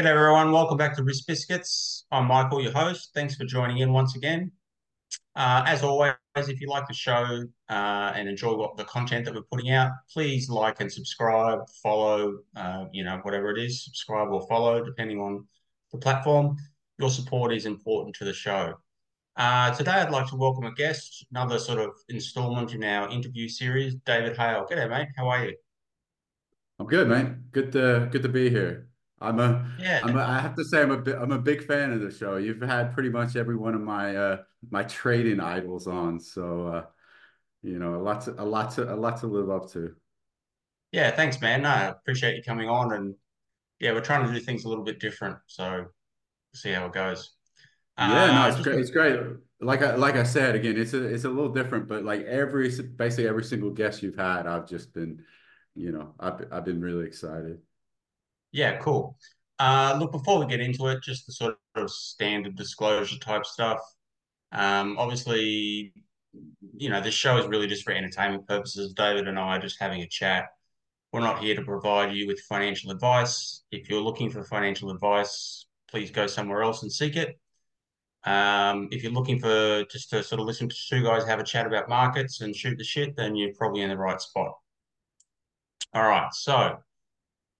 G'day everyone, welcome back to Risk Biscuits. I'm Michael, your host. Thanks for joining in once again. As always, if you like the show and enjoy the content that we're putting out, please like and subscribe, follow, whatever it is, subscribe or follow, depending on the platform. Your support is important to the show. Today, I'd like to welcome a guest, another sort of installment in our interview series, David Hale. G'day, mate. How are you? I'm good, mate. Good to be here. I have to say I'm a big fan of the show. You've had pretty much every one of my my trading idols on, so a lot to live up to. Yeah, thanks, man. No, I appreciate you coming on, and yeah, we're trying to do things a little bit different, so we'll see how it goes. It's great. Like I said again, it's a little different, but like basically every single guest you've had, I've just been, I've been really excited. Yeah, cool. Look, before we get into it, just the sort of standard disclosure type stuff. Obviously, this show is really just for entertainment purposes. David and I are just having a chat. We're not here to provide you with financial advice. If you're looking for financial advice, please go somewhere else and seek it. If you're looking for just to sort of listen to two guys have a chat about markets and shoot the shit, then you're probably in the right spot. All right, so...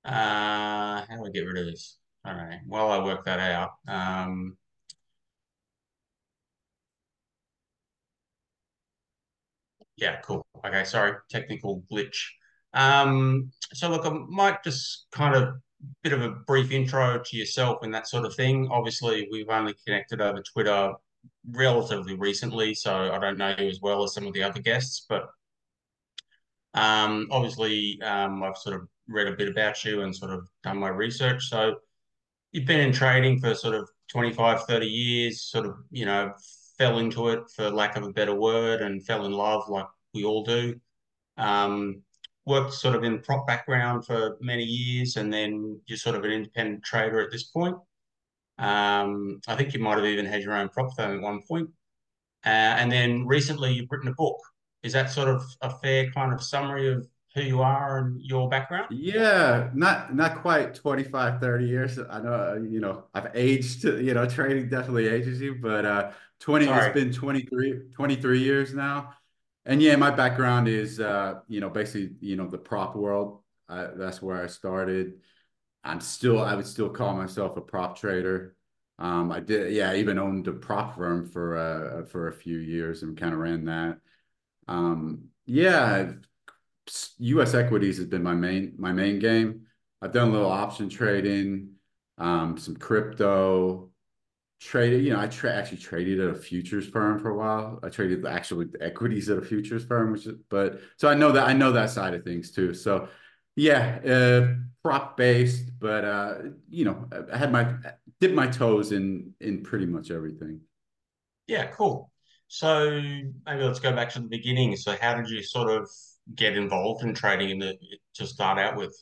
how do I get rid of this? All right, while I work that out, yeah, cool. Okay, sorry, technical glitch. So look, I might just kind of bit of a brief intro to yourself and that sort of thing. Obviously, we've only connected over Twitter relatively recently, so I don't know you as well as some of the other guests, but obviously, I've sort of read a bit about you and sort of done my research. So you've been in trading for sort of 25, 30 years, sort of, fell into it for lack of a better word and fell in love like we all do. Worked sort of in prop background for many years, and then you're sort of an independent trader at this point. I think you might have even had your own prop firm at one point. And then recently you've written a book. Is that sort of a fair kind of summary of who you are and your background? Yeah, not quite 25, 30 years. I know, I've aged, trading definitely ages you, but it's been 23 years now. And yeah, my background is, basically, the prop world. That's where I started. I would still call myself a prop trader. I even owned a prop firm for a few years and kind of ran that. U.S. equities has been my main game. I've done a little option trading, some crypto trading. I actually traded at a futures firm for a while. I traded actually equities at a futures firm, so I know that side of things too. So yeah, prop based, but I dipped my toes in pretty much everything. Yeah, cool. So maybe let's go back to the beginning. So how did you sort of get involved in trading to start out with?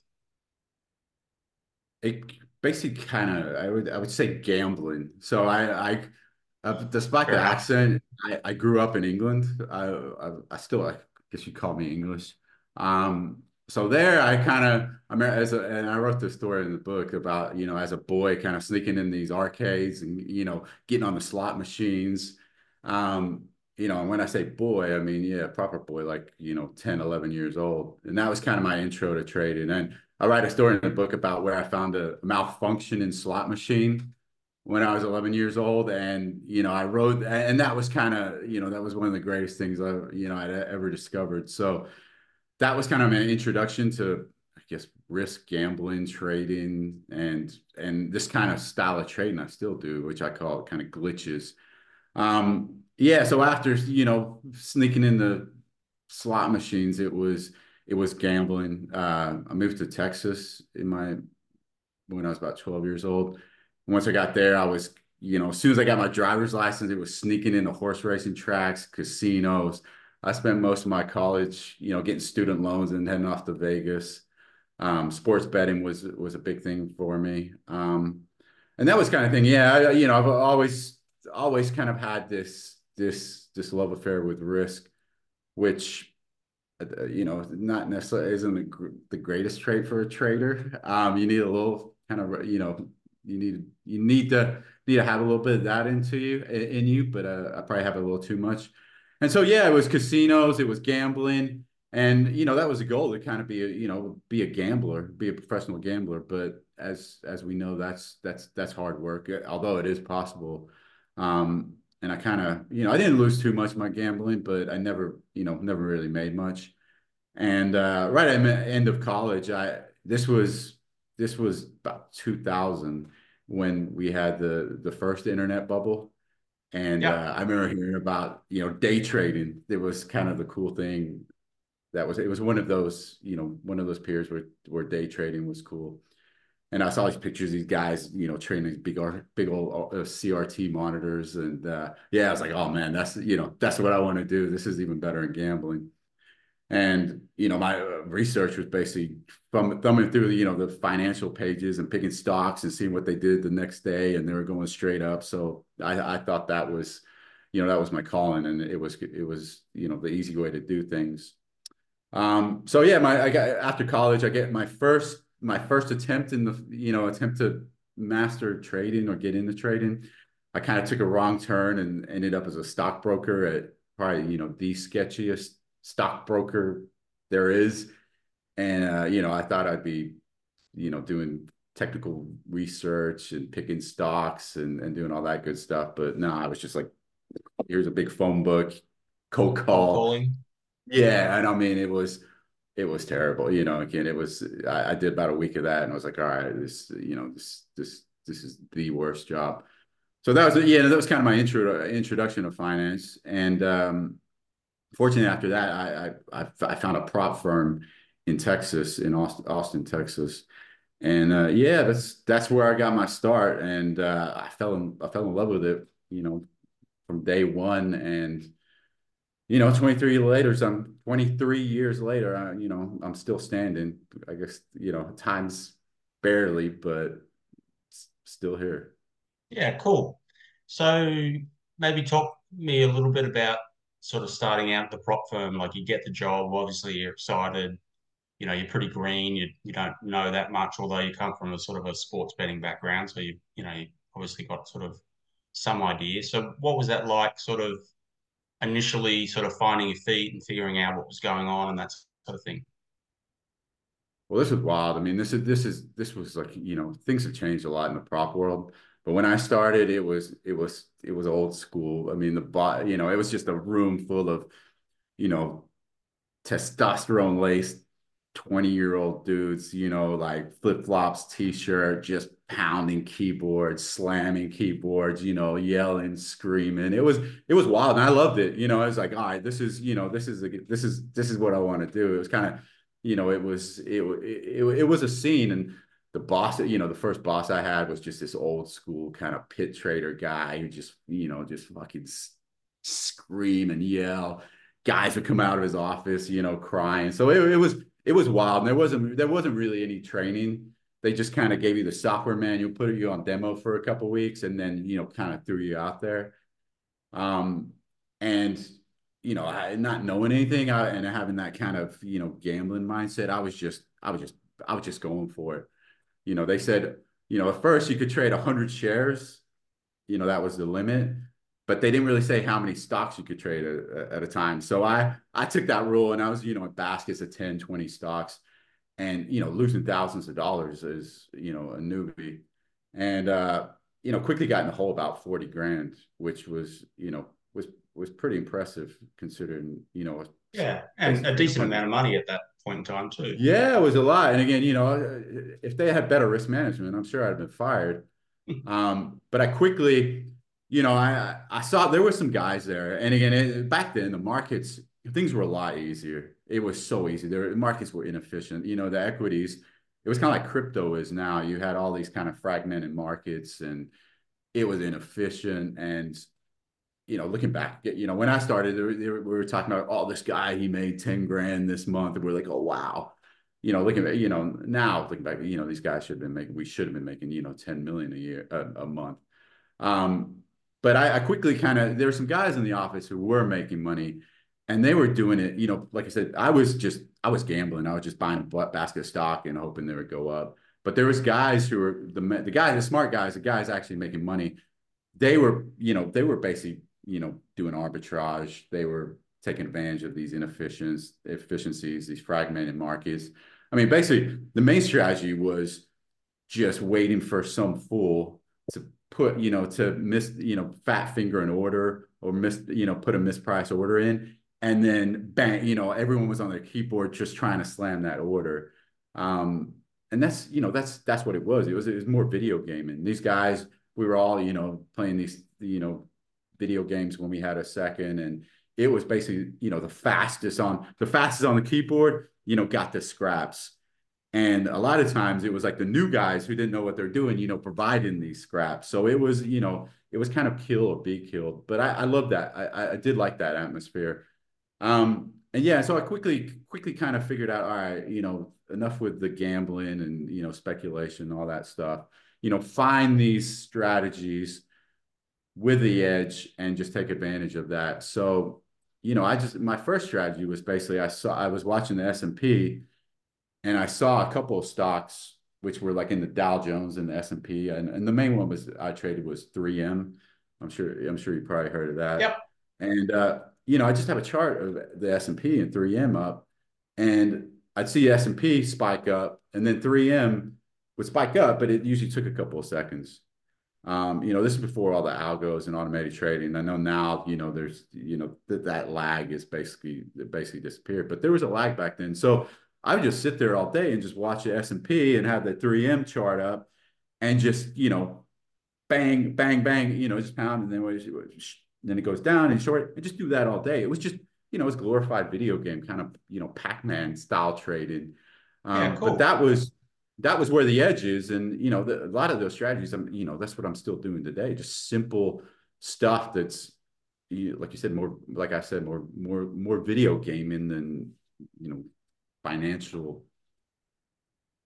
It basically kind of, I would say, gambling. So despite the accent, I grew up in England. I still, I guess you call me English. So there I kind of, and I wrote this story in the book about, as a boy kind of sneaking in these arcades and, getting on the slot machines. And when I say boy, I mean, yeah, proper boy, like, 10, 11 years old. And that was kind of my intro to trading. And I write a story in the book about where I found a malfunctioning slot machine when I was 11 years old. And, I rode, and that was kind of, that was one of the greatest things I'd ever discovered. So that was kind of an introduction to, I guess, risk, gambling, trading, and this kind of style of trading I still do, which I call kind of glitches. Yeah, so after, sneaking in the slot machines, it was gambling. I moved to Texas when I was about 12 years old. Once I got there, I was, as soon as I got my driver's license, it was sneaking into horse racing tracks, casinos. I spent most of my college, getting student loans and heading off to Vegas. Sports betting was a big thing for me. And that was kind of thing. Yeah, I've always kind of had this love affair with risk, which not necessarily isn't the greatest trade for a trader. You need a little kind of you need to have a little bit of that in you, but I probably have a little too much. And so yeah, it was casinos, it was gambling, and you know that was the goal, to kind of be a, you know, be a gambler, be a professional gambler. But as we know, that's hard work, although it is possible. And I kind of, you know, I didn't lose too much my gambling, but I never, you know, never really made much. And right at the end of college, this was about 2000 when we had the first internet bubble. And yeah. I remember hearing about, you know, day trading. It was kind of the cool thing. It was one of those, you know, one of those periods where day trading was cool. And I saw these pictures, these guys, you know, trading these big old CRT monitors. And yeah, I was like, oh man, that's, you know, that's what I want to do. This is even better than gambling. And, you know, my research was basically thumbing through, you know, the financial pages and picking stocks and seeing what they did the next day, and they were going straight up. So I thought that was, you know, that was my calling, and it was, you know, the easy way to do things. So yeah, after college, I get my first attempt in the, you know, attempt to master trading or get into trading. I kind of took a wrong turn and ended up as a stockbroker at probably, you know, the sketchiest stockbroker there is. And you know, I thought I'd be, you know, doing technical research and picking stocks and doing all that good stuff, but no, I was just like, here's a big phone book, cold call. Yeah, and I mean, it was terrible. You know, again, I did about a week of that, and I was like, all right, this, you know, this is the worst job. So that was, yeah, that was kind of my introduction to finance. And fortunately, after that, I found a prop firm in Texas, in Austin, Texas, and yeah, that's where I got my start, and I fell in love with it, you know, from day one. And you know, 23 years later, you know, I'm still standing. I guess, you know, times barely, but still here. Yeah, cool. So maybe talk me a little bit about sort of starting out the prop firm. Like, you get the job, obviously you're excited, you know, you're pretty green, you don't know that much, although you come from a sort of a sports betting background, so you know, you obviously got sort of some idea. So what was that like, sort of initially sort of finding your feet and figuring out what was going on and that sort of thing? Well, this was wild. I mean, this was like, you know, things have changed a lot in the prop world. But when I started, it was old school. I mean, you know, it was just a room full of, you know, testosterone laced 20-year-old dudes, you know, like flip-flops, t-shirt, just pounding keyboards, slamming keyboards, you know, yelling, screaming. It was wild, and I loved it. You know, I was like, all right, this is, you know, this is what I want to do. It was kind of, you know, it was a scene. And the boss, you know, the first boss I had was just this old school kind of pit trader guy who just, you know, just fucking scream and yell. Guys would come out of his office, you know, crying. So it was wild. And there wasn't really any training. They just kind of gave you the software manual, put you on demo for a couple of weeks, and then, you know, kind of threw you out there. And, you know, not knowing anything, and having that kind of, you know, gambling mindset, I was just going for it. You know, they said, you know, at first you could trade 100 shares, you know, that was the limit, but they didn't really say how many stocks you could trade at a time. So I took that rule, and I was, you know, in baskets of 10, 20 stocks, and, you know, losing thousands of dollars as, you know, a newbie. And, you know, quickly got in the hole about 40 grand, which was, you know, was pretty impressive considering, you know. Yeah, and a decent amount of money at that point in time too. Yeah, it was a lot. And again, you know, if they had better risk management, I'm sure I'd have been fired. But I quickly, you know, I saw there were some guys there. And again, back then the markets, things were a lot easier. It was so easy. The markets were inefficient. You know, the equities, it was kind of like crypto is now. You had all these kind of fragmented markets, and it was inefficient. And you know, looking back, you know, when I started, we were talking about, oh, this guy, he made 10 grand this month. And we're like, oh, wow. You know, looking at, you know, now looking back, you know, these guys we should have been making, you know, 10 million a month. But I quickly kind of, there were some guys in the office who were making money, and they were doing it. You know, like I said, I was gambling. I was just buying a basket of stock and hoping they would go up. But there was guys who were the smart guys, the guys actually making money. They were basically, doing arbitrage. They were taking advantage of these inefficiencies, these fragmented markets. I mean, basically the main strategy was just waiting for some fool to put, fat finger an order or put a mispriced order in, and then bang, everyone was on their keyboard just trying to slam that order. And that's, that's what it was. It was more video gaming. These guys, we were all, playing these, video games when we had a second, and it was basically, the fastest on the keyboard, got the scraps. And a lot of times it was like the new guys who didn't know what they're doing, providing these scraps. So it was, it was kind of kill or be killed. But I love that. I did like that atmosphere. And yeah, so I quickly kind of figured out, all right, enough with the gambling and, speculation, all that stuff, find these strategies with the edge and just take advantage of that. So, my first strategy was basically, I was watching the S&P, and I saw a couple of stocks which were like in the Dow Jones and the S&P, and the main one I traded was 3M. I'm sure you probably heard of that. Yep. And I just have a chart of the S&P and 3M up, and I'd see S&P spike up, and then 3M would spike up, but it usually took a couple of seconds. This is before all the algos and automated trading. I know now, there's, that lag is basically disappeared, but there was a lag back then. So I would just sit there all day and just watch the S&P and have the 3M chart up and just, bang, bang, bang, just pound. And then it goes down and short. I just do that all day. It was just, it was glorified video game kind of, Pac-Man style trading. Yeah, cool. But that was where the edge is. And, a lot of those strategies, that's what I'm still doing today. Just simple stuff that's, like you said, more video gaming than, financial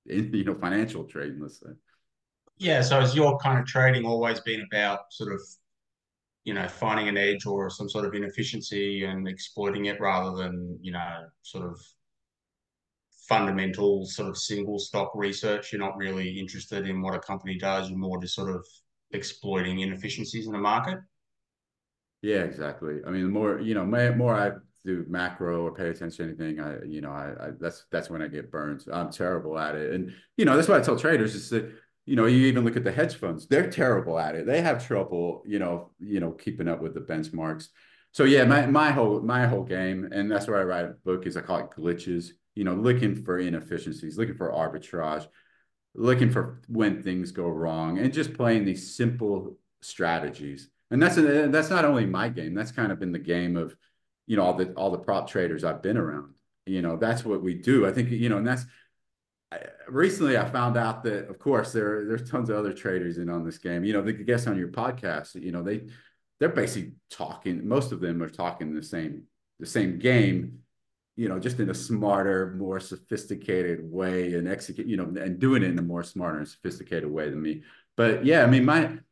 trading, let's say. Yeah. So has your kind of trading always been about sort of, finding an edge or some sort of inefficiency and exploiting it, rather than, sort of fundamental sort of single stock research? You're not really interested in what a company does. You're more just sort of exploiting inefficiencies in the market. Yeah, exactly. I mean, the more, more I do macro or pay attention to anything, that's when I get burned. I'm terrible at it. And, that's why I tell traders is that, you even look at the hedge funds, they're terrible at it. They have trouble, keeping up with the benchmarks. So yeah, my whole game, and that's where I write a book, is I call it glitches, looking for inefficiencies, looking for arbitrage, looking for when things go wrong, and just playing these simple strategies. And that's not only my game, that's kind of been the game of, all the prop traders I've been around. That's what we do. I think, and that's, recently I found out that, of course, there's tons of other traders in on this game. They could guess on your podcast, they're basically talking, most of them are talking the same game, just in a smarter, more sophisticated way, and execute, and doing it in a more smarter and sophisticated way than me. But yeah, I mean,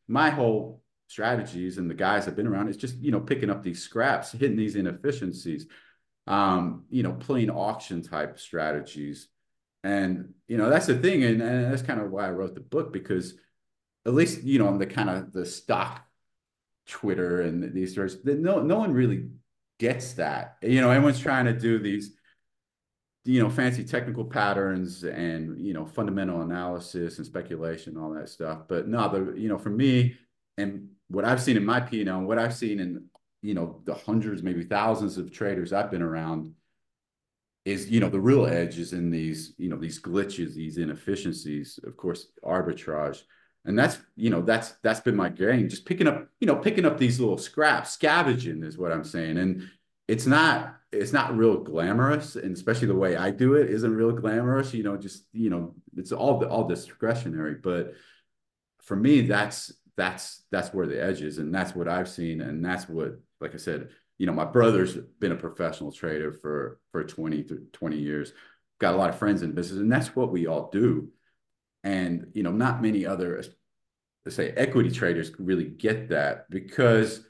my whole strategies and the guys I've been around is just, picking up these scraps, hitting these inefficiencies, playing auction type strategies. And, that's the thing. And that's kind of why I wrote the book, because at least, on the kind of the stock Twitter and these sorts, no one really gets that. Everyone's trying to do these, fancy technical patterns and, fundamental analysis and speculation, all that stuff. But no, for me and what I've seen in my P&L and what I've seen in, the hundreds, maybe thousands of traders I've been around, is, the real edge is in these, these glitches, these inefficiencies, of course, arbitrage. And that's, that's been my game, just picking up these little scraps. Scavenging is what I'm saying. And it's not real glamorous. And especially the way I do it isn't real glamorous, just, it's all discretionary. But for me, that's where the edge is. And that's what I've seen. And that's what, like I said, my brother's been a professional trader for 20 years. Got a lot of friends in business, and that's what we all do. And, not many other, let's say, equity traders really get that, because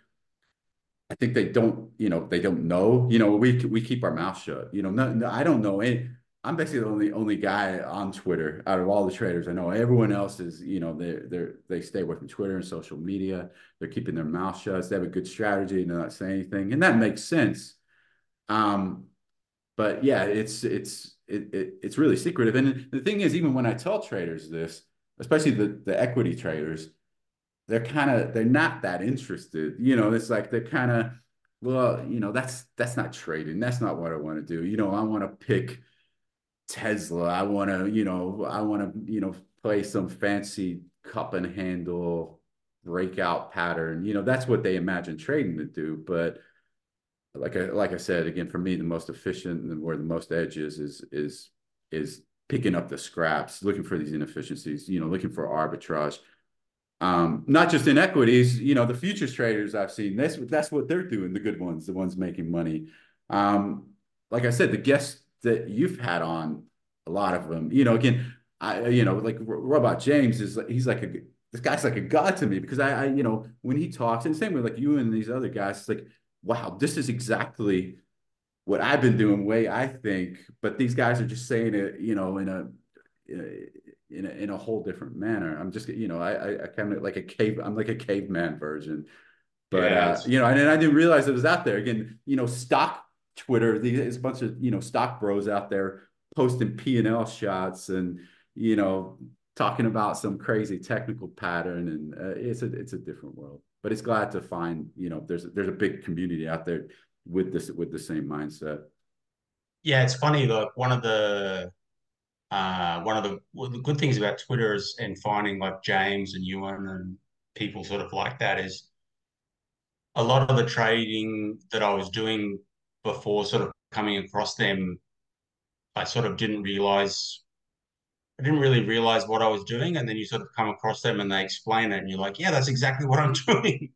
I think they don't know, we keep our mouth shut. I don't know any, I'm basically the only guy on Twitter out of all the traders I know. Everyone else is, you know, they stay away from Twitter and social media. They're keeping their mouth shut. They have a good strategy and they're not saying anything, and that makes sense. But yeah, it's really secretive. And the thing is, even when I tell traders this, especially the equity traders, they're not that interested. You know, it's like they're kind of, well, you know, that's not trading. That's not what I want to do. You know, I want to pick Tesla. I want to play some fancy cup and handle breakout pattern. You know, that's what they imagine trading to do. But like I said, again, for me, the most efficient and where the most edge is picking up the scraps, looking for these inefficiencies, you know, looking for arbitrage. Not just in equities, you know, the futures traders I've seen, that's what they're doing, the good ones, the ones making money. Like I said, the guests that you've had on, a lot of them, you know, again, like Robot James this guy's like a god to me, because I you know, when he talks, and same with like you and these other guys, it's like, wow, this is exactly what I've been doing, way I think, but these guys are just saying it, you know, in a whole different manner. I'm just, you know, I kind of like I'm like a caveman version, but yes. You know, and I didn't realize it was out there. Again, you know, stock Twitter, there's a bunch of, you know, stock bros out there posting P&L shots and, you know, talking about some crazy technical pattern, and it's a different world. But it's glad to find, you know, there's a big community out there with the same mindset. Yeah, it's funny though. One of the good things about Twitter is, and finding like James and Ewan and people sort of like that, is a lot of the trading that I was doing before sort of coming across them, I sort of didn't really realize what I was doing. And then you sort of come across them and they explain it and you're like, yeah, that's exactly what I'm doing.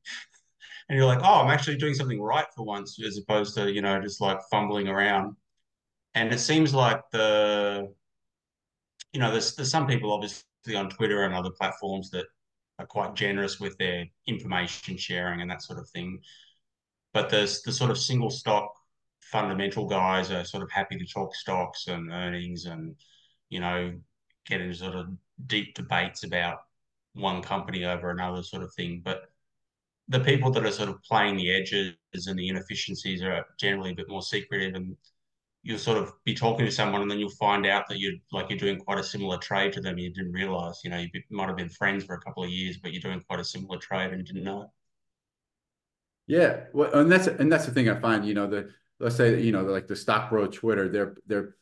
And you're like, oh, I'm actually doing something right for once, as opposed to, you know, just like fumbling around. And it seems like you know, there's some people obviously on Twitter and other platforms that are quite generous with their information sharing and that sort of thing. But there's the sort of single stock fundamental guys are sort of happy to talk stocks and earnings and, you know, get into sort of deep debates about one company over another sort of thing. But the people that are sort of playing the edges and the inefficiencies are generally a bit more secretive, and you'll sort of be talking to someone and then you'll find out that you're doing quite a similar trade to them. You didn't realize, you know, you might have been friends for a couple of years, but you're doing quite a similar trade and you didn't know it. Yeah, well, and that's the thing I find. You know, let's say, you know, like the stock bro Twitter, they're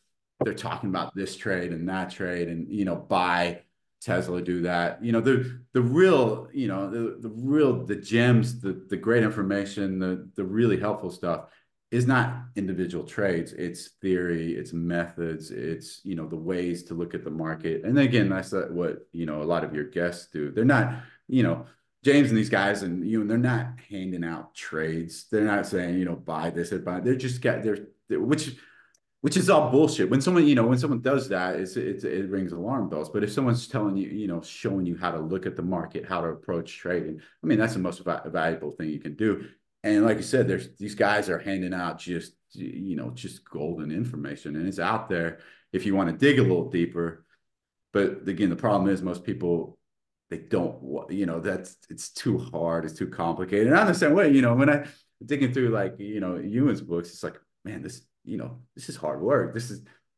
talking about this trade and that trade, and, you know, buy Tesla, do that. You know, the real gems, the great information, the really helpful stuff is not individual trades. It's theory, it's methods, it's, you know, the ways to look at the market. And again, that's what, you know, a lot of your guests do. They're not, you know, James and these guys and you, and they're not handing out trades. They're not saying, you know, buy this or buy. They're just which is all bullshit. When someone does that, it rings alarm bells. But if someone's telling you, you know, showing you how to look at the market, how to approach trading, I mean, that's the most valuable thing you can do. And like you said, these guys are handing out just, you know, just golden information, and it's out there if you want to dig a little deeper. But again, the problem is most people, they don't, you know, it's too hard, it's too complicated. And I'm the same way, you know, when I digging through like, you know, Ewan's books, it's like, man, this, you know, this is hard work. This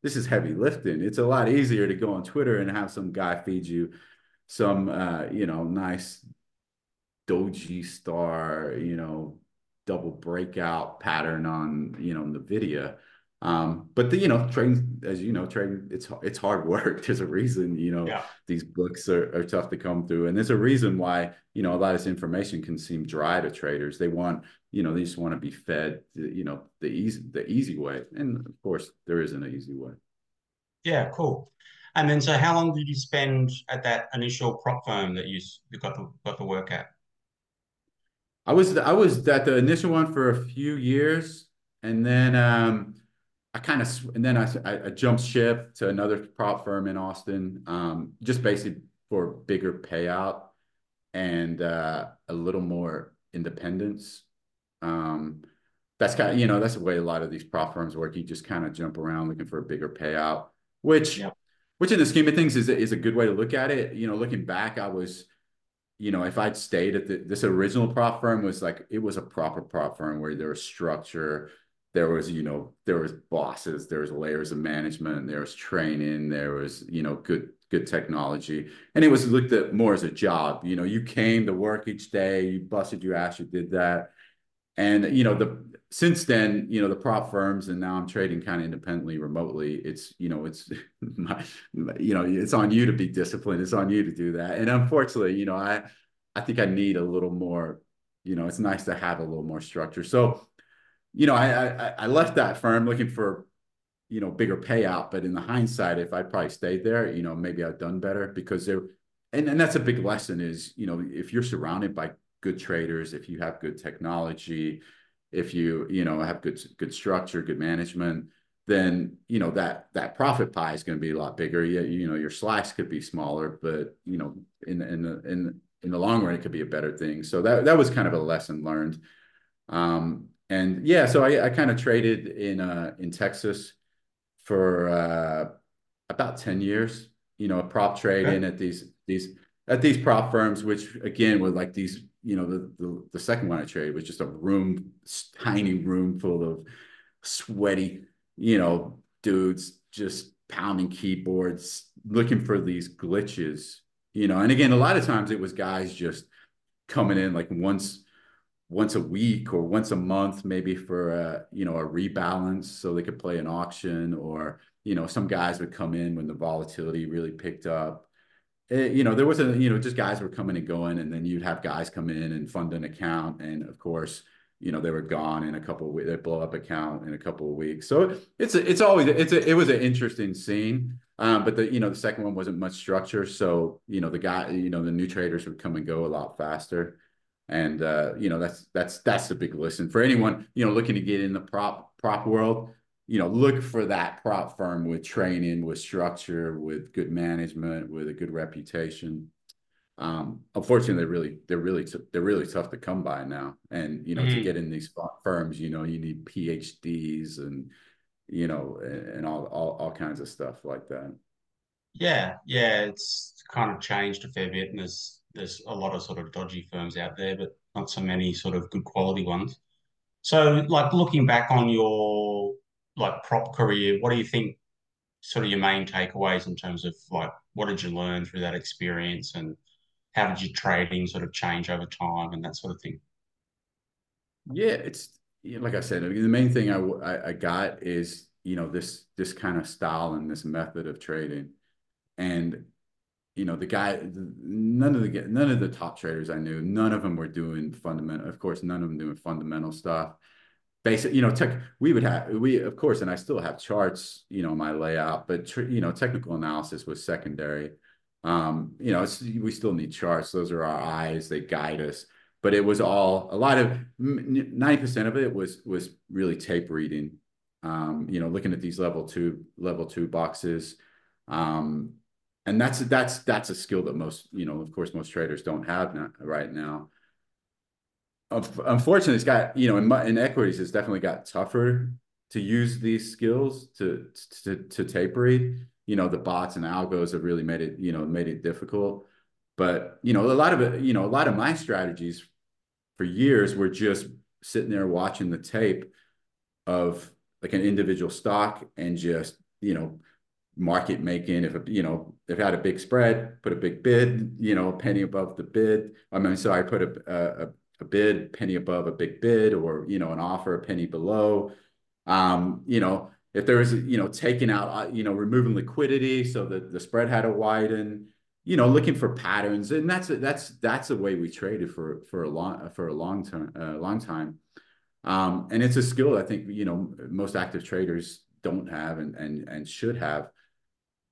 is heavy lifting. It's a lot easier to go on Twitter and have some guy feed you some, you know, nice doji star, you know, double breakout pattern on, you know, NVIDIA. But the, you know, trading, as you know, trading, it's hard work. There's a reason, you know, yeah, these books are tough to come through. And there's a reason why, you know, a lot of this information can seem dry to traders. They want, you know, they just want to be fed, you know, the easy way. And of course there isn't an easy way. Yeah. Cool. And then, so how long did you spend at that initial prop firm that you got to work at? I was at the initial one for a few years, and then I jumped ship to another prop firm in Austin, just basically for bigger payout and a little more independence. That's kind of, you know, that's the way a lot of these prop firms work. You just kind of jump around looking for a bigger payout. which, yeah, which in the scheme of things is a good way to look at it. You know, looking back, I was, you know, if I'd stayed at this original prop firm, was like, it was a proper prop firm where there was structure, there was, you know, there was bosses, there was layers of management, there was training, there was, you know, good technology. And it was looked at more as a job. You know, you came to work each day, you busted your ass, you did that. And, you know, since then, you know, the prop firms, and now I'm trading kind of independently, remotely, it's on you to be disciplined. It's on you to do that. And unfortunately, you know, I think I need a little more, you know, it's nice to have a little more structure. So, you know, I left that firm looking for, you know, bigger payout, but in the hindsight, if I probably stayed there, you know, maybe I've done better, because and that's a big lesson is, you know, if you're surrounded by good traders, if you have good technology, if you, you know, have good structure, good management, then, you know, that profit pie is going to be a lot bigger. You know, your slice could be smaller, but, you know, in the long run, it could be a better thing. So that was kind of a lesson learned. And yeah, so I kind of traded in Texas for about 10 years, you know, a prop trade in at these prop firms, which again were like these, you know, the second one I traded was just a room, tiny room full of sweaty, you know, dudes just pounding keyboards, looking for these glitches, you know. And again, a lot of times it was guys just coming in like once a week or once a month, maybe for a, you know, a rebalance so they could play an auction, or, you know, some guys would come in when the volatility really picked up. You know, there wasn't, you know, just guys were coming and going, and then you'd have guys come in and fund an account. And of course, you know, they were gone in a couple of weeks, they'd blow up account in a couple of weeks. So it was an interesting scene. But the, you know, the second one wasn't much structure. So, you know, the new traders would come and go a lot faster. And, you know, that's the big lesson for anyone, you know, looking to get in the prop world. You know, look for that prop firm with training, with structure, with good management, with a good reputation. Unfortunately, they're really tough to come by now. And, you know, to get in these firms, you know, you need PhDs and, you know, and all kinds of stuff like that. Yeah, it's kind of changed a fair bit, and there's a lot of sort of dodgy firms out there, but not so many sort of good quality ones. So, like, looking back on your prop career, what do you think sort of your main takeaways in terms of what did you learn through that experience, and how did your trading sort of change over time and that sort of thing? Yeah, it's, you know, like I said, I mean, the main thing I got is, you know, this kind of style and this method of trading. And, you know, none of the top traders I knew, none of them were doing fundamental, of course, none of them doing fundamental stuff. Basic, you know, of course, and I still have charts, you know, my layout, but, you know, technical analysis was secondary. You know, we still need charts. Those are our eyes. They guide us. But it was all, a lot of, 90% of it was really tape reading, you know, looking at these level two boxes. And that's a skill that most, you know, of course, most traders don't have right now. Unfortunately, it's got, you know, in equities, it's definitely got tougher to use these skills to tape read. You know, the bots and algos have really made it difficult. But, you know, a lot of my strategies for years were just sitting there watching the tape of like an individual stock and just, you know, market making. If it had a big spread, put a big bid, you know, a penny above the bid. I mean, so I put a bid, penny above a big bid, or, you know, an offer, a penny below. You know, if there was, you know, taking out, you know, removing liquidity so that the spread had to widen, you know, looking for patterns. And that's the way we traded for a long time. And it's a skill I think, you know, most active traders don't have and should have.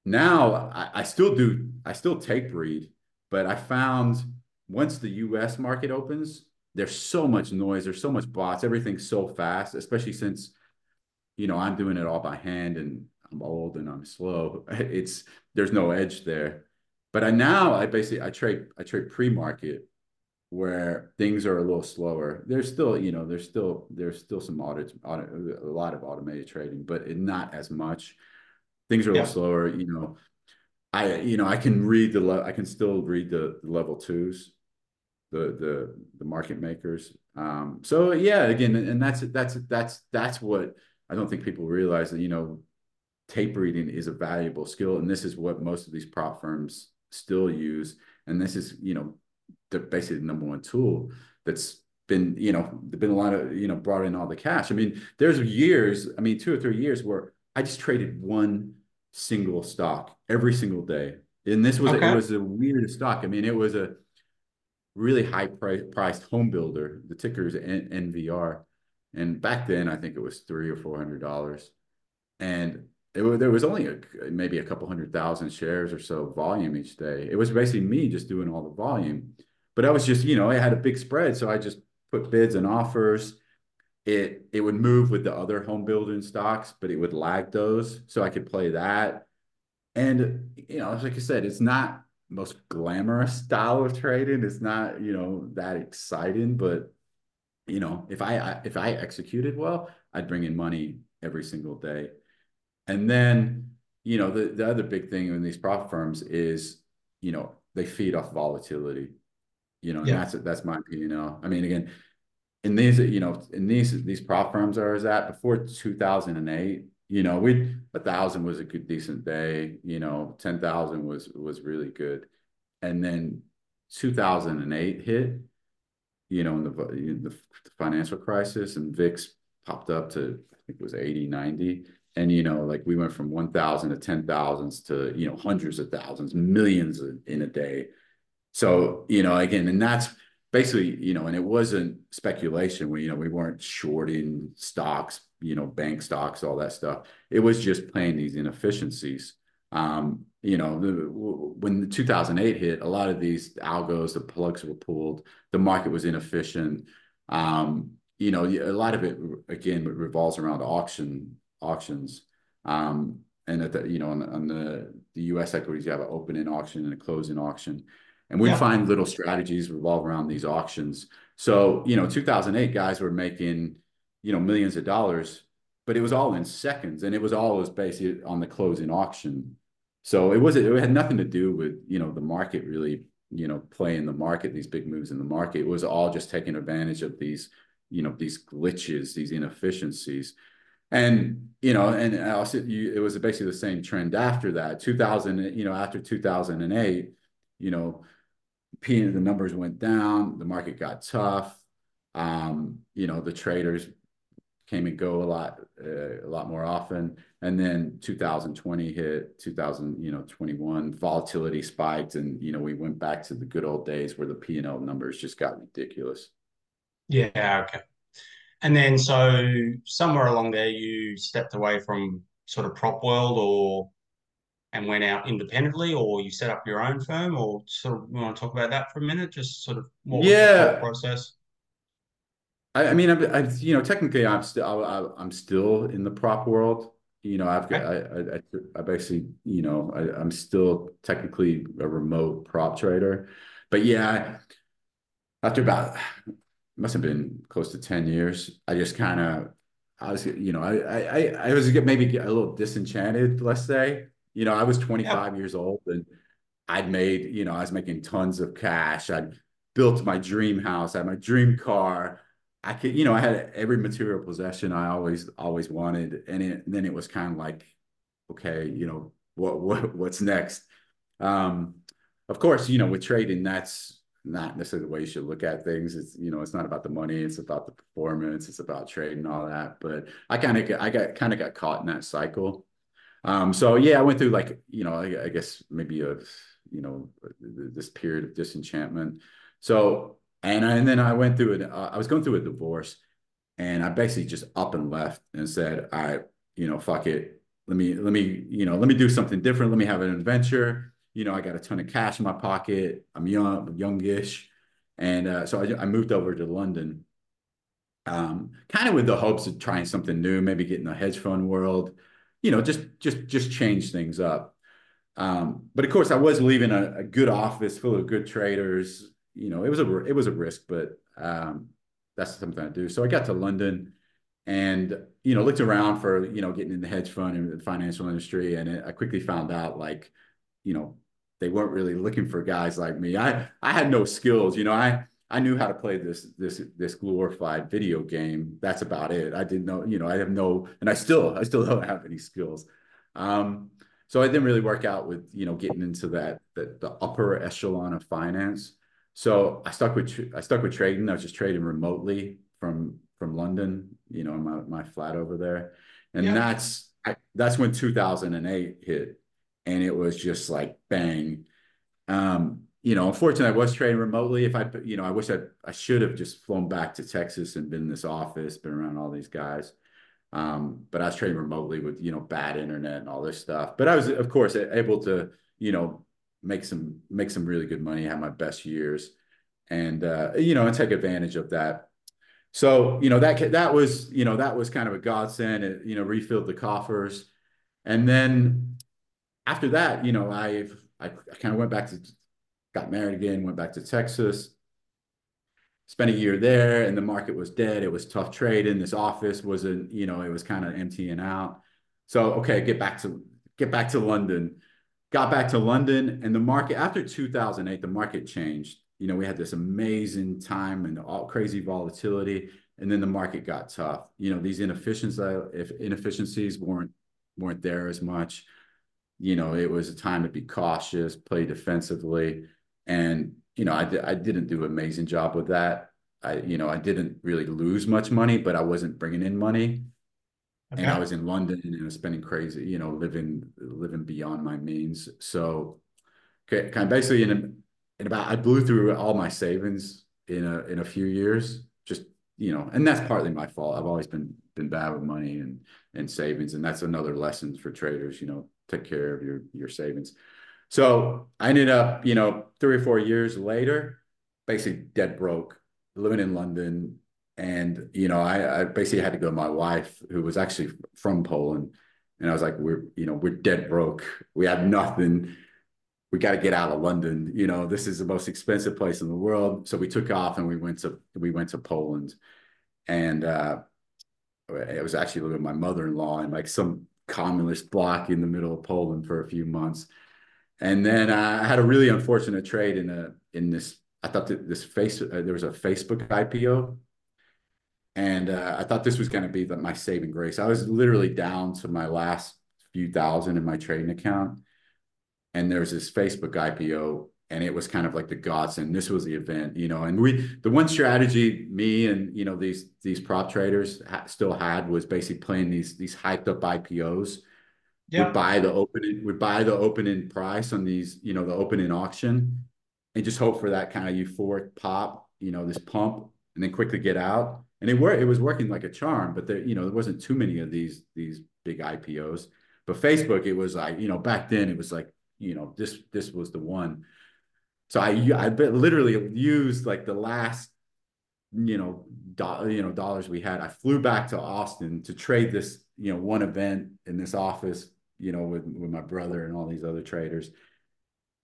Now I still tape read, but I found once the US market opens, there's so much noise, there's so much bots, everything's so fast, especially since, you know, I'm doing it all by hand and I'm old and I'm slow. There's no edge there. But I trade pre-market where things are a little slower. There's still some a lot of automated trading, but not as much. Things are a little slower, you know. I can read the, I can still read the level twos, the market makers. So yeah, again, and that's what I don't think people realize, that, you know, tape reading is a valuable skill. And this is what most of these prop firms still use. And this is, you know, the basically the number one tool that's been, you know, there's been a lot of, you know, brought in all the cash. I mean, there's years, I mean, 2 or 3 years where I just traded one single stock every single day, and this was it was the weirdest stock. I mean, it was a really high priced home builder. The ticker is NVR, and back then I think it was $300 or $400, and there was only maybe a couple 100,000 shares or so volume each day. It was basically me just doing all the volume, but I was just, you know, I had a big spread, so I just put bids and offers. It would move with the other home building stocks, but it would lag those, so I could play that. And, you know, like I said, it's not most glamorous style of trading. It's not, you know, that exciting, but, you know, if I executed well, I'd bring in money every single day. And then, you know, the other big thing in these prop firms is, you know, they feed off volatility, you know, and that's my P&L. I mean, again, and these, you know, and these prop firms are as at before 2008, you know, 1,000 was a good, decent day, you know, 10,000 was really good. And then 2008 hit, you know, in the financial crisis, and VIX popped up to, I think it was 80, 90. And, you know, like we went from 1,000 to 10,000s to, you know, hundreds of thousands, millions in a day. So, you know, again, and that's basically, you know, and it wasn't speculation. We, you know, we weren't shorting stocks, you know, bank stocks, all that stuff. It was just playing these inefficiencies. You know, when the 2008 hit, a lot of these algos, the plugs were pulled, the market was inefficient. You know, a lot of it, again, revolves around auctions. And, you know, on the U.S. equities, you have an opening auction and a closing auction. And we find little strategies revolve around these auctions. So, you know, 2008 guys were making, you know, millions of dollars, but it was all in seconds, and it was always based on the closing auction. So it had nothing to do with, you know, the market really, you know, playing the market, these big moves in the market. It was all just taking advantage of these, you know, these glitches, these inefficiencies. And, you know, and also it was basically the same trend after that. After 2008, you know, the numbers went down, the market got tough. You know, the traders came and go a lot more often. And then 2020 hit, 2021, volatility spiked, and, you know, we went back to the good old days where the P&L numbers just got ridiculous. Yeah, okay. And then so somewhere along there, you stepped away from sort of prop world and went out independently, or you set up your own firm, or sort of, you want to talk about that for a minute, just sort of more the process? I mean, I've, you know, technically I'm still in the prop world. You know, I've got, I basically, you know, I'm still technically a remote prop trader, but yeah, after about, must've been close to 10 years, I just kind of, I was maybe a little disenchanted, let's say. You know, I was 25 years old, and I'd made, you know, I was making tons of cash. I'd built my dream house. I had my dream car. I could, you know, I had every material possession I always wanted. And then it was kind of like, okay, you know, what's next? Of course, you know, with trading, that's not necessarily the way you should look at things. It's, you know, it's not about the money. It's about the performance. It's about trading, all that. But I got caught in that cycle. So yeah, I went through, like, you know, I guess maybe a, you know, this period of disenchantment. So, and then I went through it. I was going through a divorce, and I basically just up and left and said, all right, you know, fuck it. Let me, you know, let me do something different. Let me have an adventure. You know, I got a ton of cash in my pocket. I'm youngish. And so I moved over to London, kind of with the hopes of trying something new, maybe get in the hedge fund world. You know, just change things up. But of course, I was leaving a good office full of good traders. You know, it was a risk, but that's something I do. So I got to London, and you know, looked around for, you know, getting in the hedge fund and the financial industry. And I quickly found out, like, you know, they weren't really looking for guys like me. I had no skills. You know, I knew how to play this glorified video game. That's about it. I didn't know, you know, I have no, and I still don't have any skills. So I didn't really work out with, you know, getting into the upper echelon of finance. So I stuck with trading. I was just trading remotely from London, you know, in my flat over there. And yeah, that's when 2008 hit, and it was just like bang. You know, unfortunately, I was trading remotely. If I, you know, I wish I should have just flown back to Texas and been in this office, been around all these guys. But I was trading remotely with, you know, bad internet and all this stuff. But I was, of course, able to, you know, make some really good money, have my best years, and you know, and take advantage of that. So, you know, that was kind of a godsend. It, you know, refilled the coffers. And then after that, you know, I kind of got married again, went back to Texas, spent a year there, and the market was dead. It was tough trading. This office wasn't, you know, it was kind of emptying out. So, okay, get back to London. Got back to London, and the market, after 2008, the market changed. You know, we had this amazing time and all crazy volatility, and then the market got tough. You know, these inefficiencies weren't there as much. You know, it was a time to be cautious, play defensively, and, you know, I didn't do an amazing job with that. I didn't really lose much money, but I wasn't bringing in money. Okay. And I was in London, and I was spending crazy, you know, living beyond my means. So, okay, kind of basically I blew through all my savings in a few years. Just, you know, and that's partly my fault. I've always been bad with money and savings, and that's another lesson for traders. You know, take care of your savings. So I ended up, you know, 3 or 4 years later, basically dead broke, living in London. And, you know, I basically had to go to my wife, who was actually from Poland. And I was like, we're dead broke. We have nothing. We got to get out of London. You know, this is the most expensive place in the world. So we took off, and we went to Poland. And it was actually living with my mother-in-law in like some communist block in the middle of Poland for a few months. And then I had a really unfortunate trade in this. I thought that there was a Facebook IPO. And I thought this was going to be my saving grace. I was literally down to my last few thousand in my trading account. And there was this Facebook IPO, and it was kind of like the godsend. This was the event, you know, and the one strategy me and, you know, these prop traders still had was basically playing these hyped up IPOs. Yeah. We'd buy the opening price on these, you know, the opening auction, and just hope for that kind of euphoric pop, you know, this pump, and then quickly get out. And it was working like a charm, but there, you know, there wasn't too many of these big IPOs. But Facebook, it was like, you know, back then it was like, you know, this was the one. So I literally used like the last, you know, dollars we had. I flew back to Austin to trade this, you know, one event in this office, you know, with my brother and all these other traders.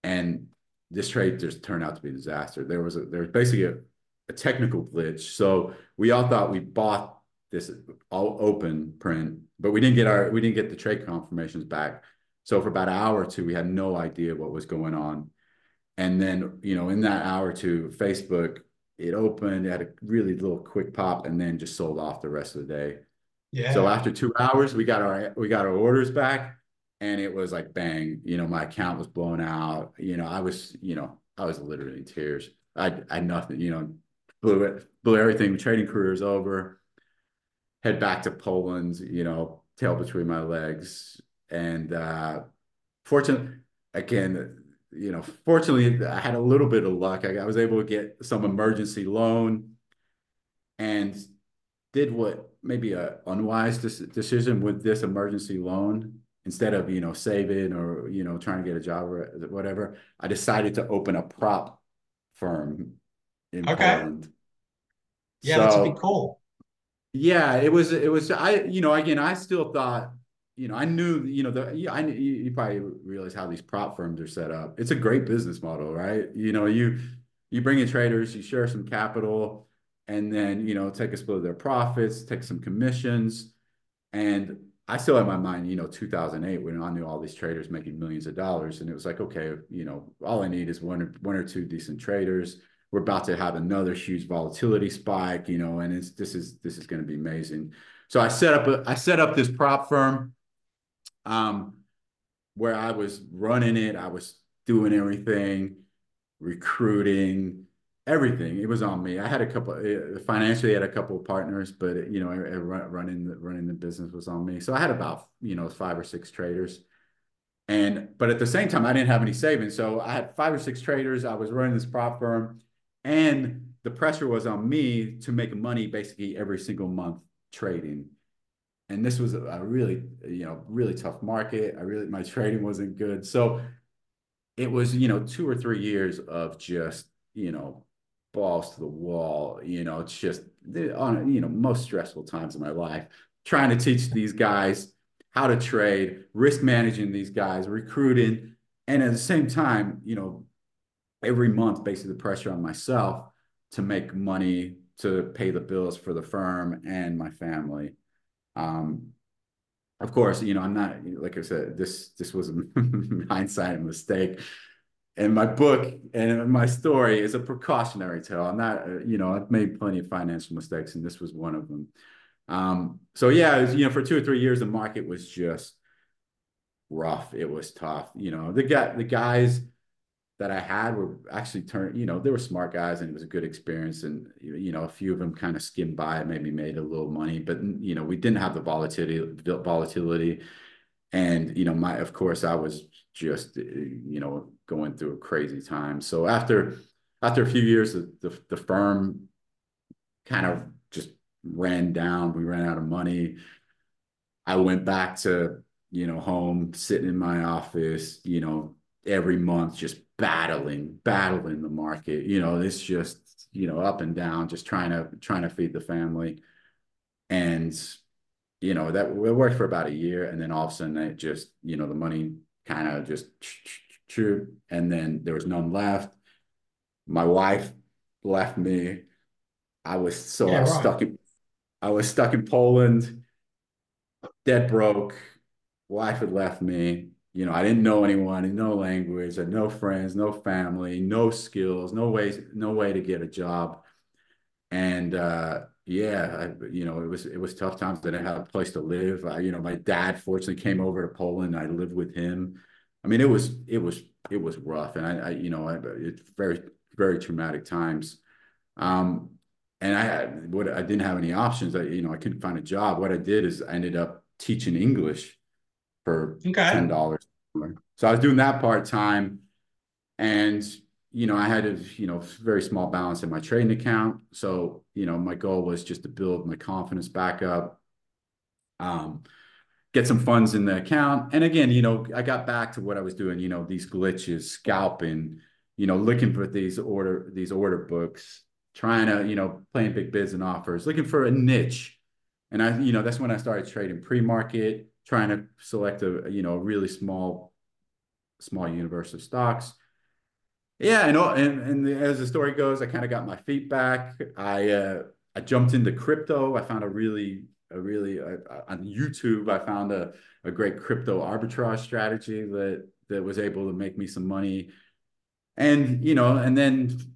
And this trade just turned out to be a disaster. There was basically a technical glitch. So we all thought we bought this all open print, but we didn't get the trade confirmations back. So for about an hour or two, we had no idea what was going on. And then, you know, in that hour or two, Facebook, it opened, it had a really little quick pop, and then just sold off the rest of the day. Yeah. So after 2 hours, we got our orders back, and it was like bang, you know, my account was blown out. You know, I was literally in tears. I had nothing, you know. Blew everything. Trading career is over. Head back to Poland, you know, tail between my legs. And fortunately, I had a little bit of luck. I was able to get some emergency loan, and did what maybe a unwise decision with this emergency loan. Instead of, you know, saving or, you know, trying to get a job or whatever, I decided to open a prop firm in Poland. Yeah, so, that's pretty cool. Yeah, it was. I, you know, again, I still thought, you know, I knew, you know, you probably realize how these prop firms are set up. It's a great business model, right? You know, you bring in traders, you share some capital, and then, you know, take a split of their profits, take some commissions, And I still had my mind, 2008, when I knew all these traders making millions of dollars. And it was like, okay, all I need is one or two decent traders. We're about to have another huge volatility spike, and this is going to be amazing. So I set up this prop firm, where I was running it. I was doing everything, recruiting, everything. It was on me. I had a couple financially, I had a couple of partners, but running the business was on me. So I had about 5 or 6 traders. But at the same time, I didn't have any savings. So I had 5 or 6 traders. I was running this prop firm, and the pressure was on me to make money basically every single month trading. And this was a really, really tough market. My trading wasn't good. So it was, 2 or 3 years of just, balls to the wall, it's just most stressful times of my life, trying to teach these guys how to trade, risk managing these guys, recruiting. And at the same time, every month, basically the pressure on myself to make money, to pay the bills for the firm and my family. Of course, I'm not, like I said, this was a hindsight and mistake. And my book and my story is a precautionary tale. I'm not, I've made plenty of financial mistakes, and this was one of them. So yeah, it was, for 2 or 3 years, the market was just rough. It was tough. The guys that I had were actually they were smart guys, and it was a good experience. And, a few of them kind of skimmed by it, maybe made a little money, but, we didn't have the volatility. And, of course I was just, going through a crazy time. So after a few years, the firm kind of just ran down. We ran out of money. I went back to, home, sitting in my office, every month, just battling the market, it's just, up and down, just trying to feed the family. And, that it worked for about a year. And then all of a sudden it just, the money kind of just true. And then there was none left. My wife left me. I was stuck in Poland, dead broke. Wife had left me. I didn't know anyone, no language, I had no friends, no family, no skills, no way to get a job. And it was tough times. I didn't have a place to live. My dad fortunately came over to Poland. I lived with him. I mean, it was rough, and it's very, very traumatic times. And I didn't have any options. I couldn't find a job. What I did is I ended up teaching English for $10. So I was doing that part-time, and, I had a, very small balance in my trading account. So, my goal was just to build my confidence back up, get some funds in the account. And again, I got back to what I was doing, these glitches, scalping, looking for these order books, trying to, playing big bids and offers, looking for a niche. And I, that's when I started trading pre-market, trying to select a really small universe of stocks. Yeah, and as the story goes, I kind of got my feet back. I jumped into crypto. I found on YouTube, I found a great crypto arbitrage strategy that was able to make me some money. And, then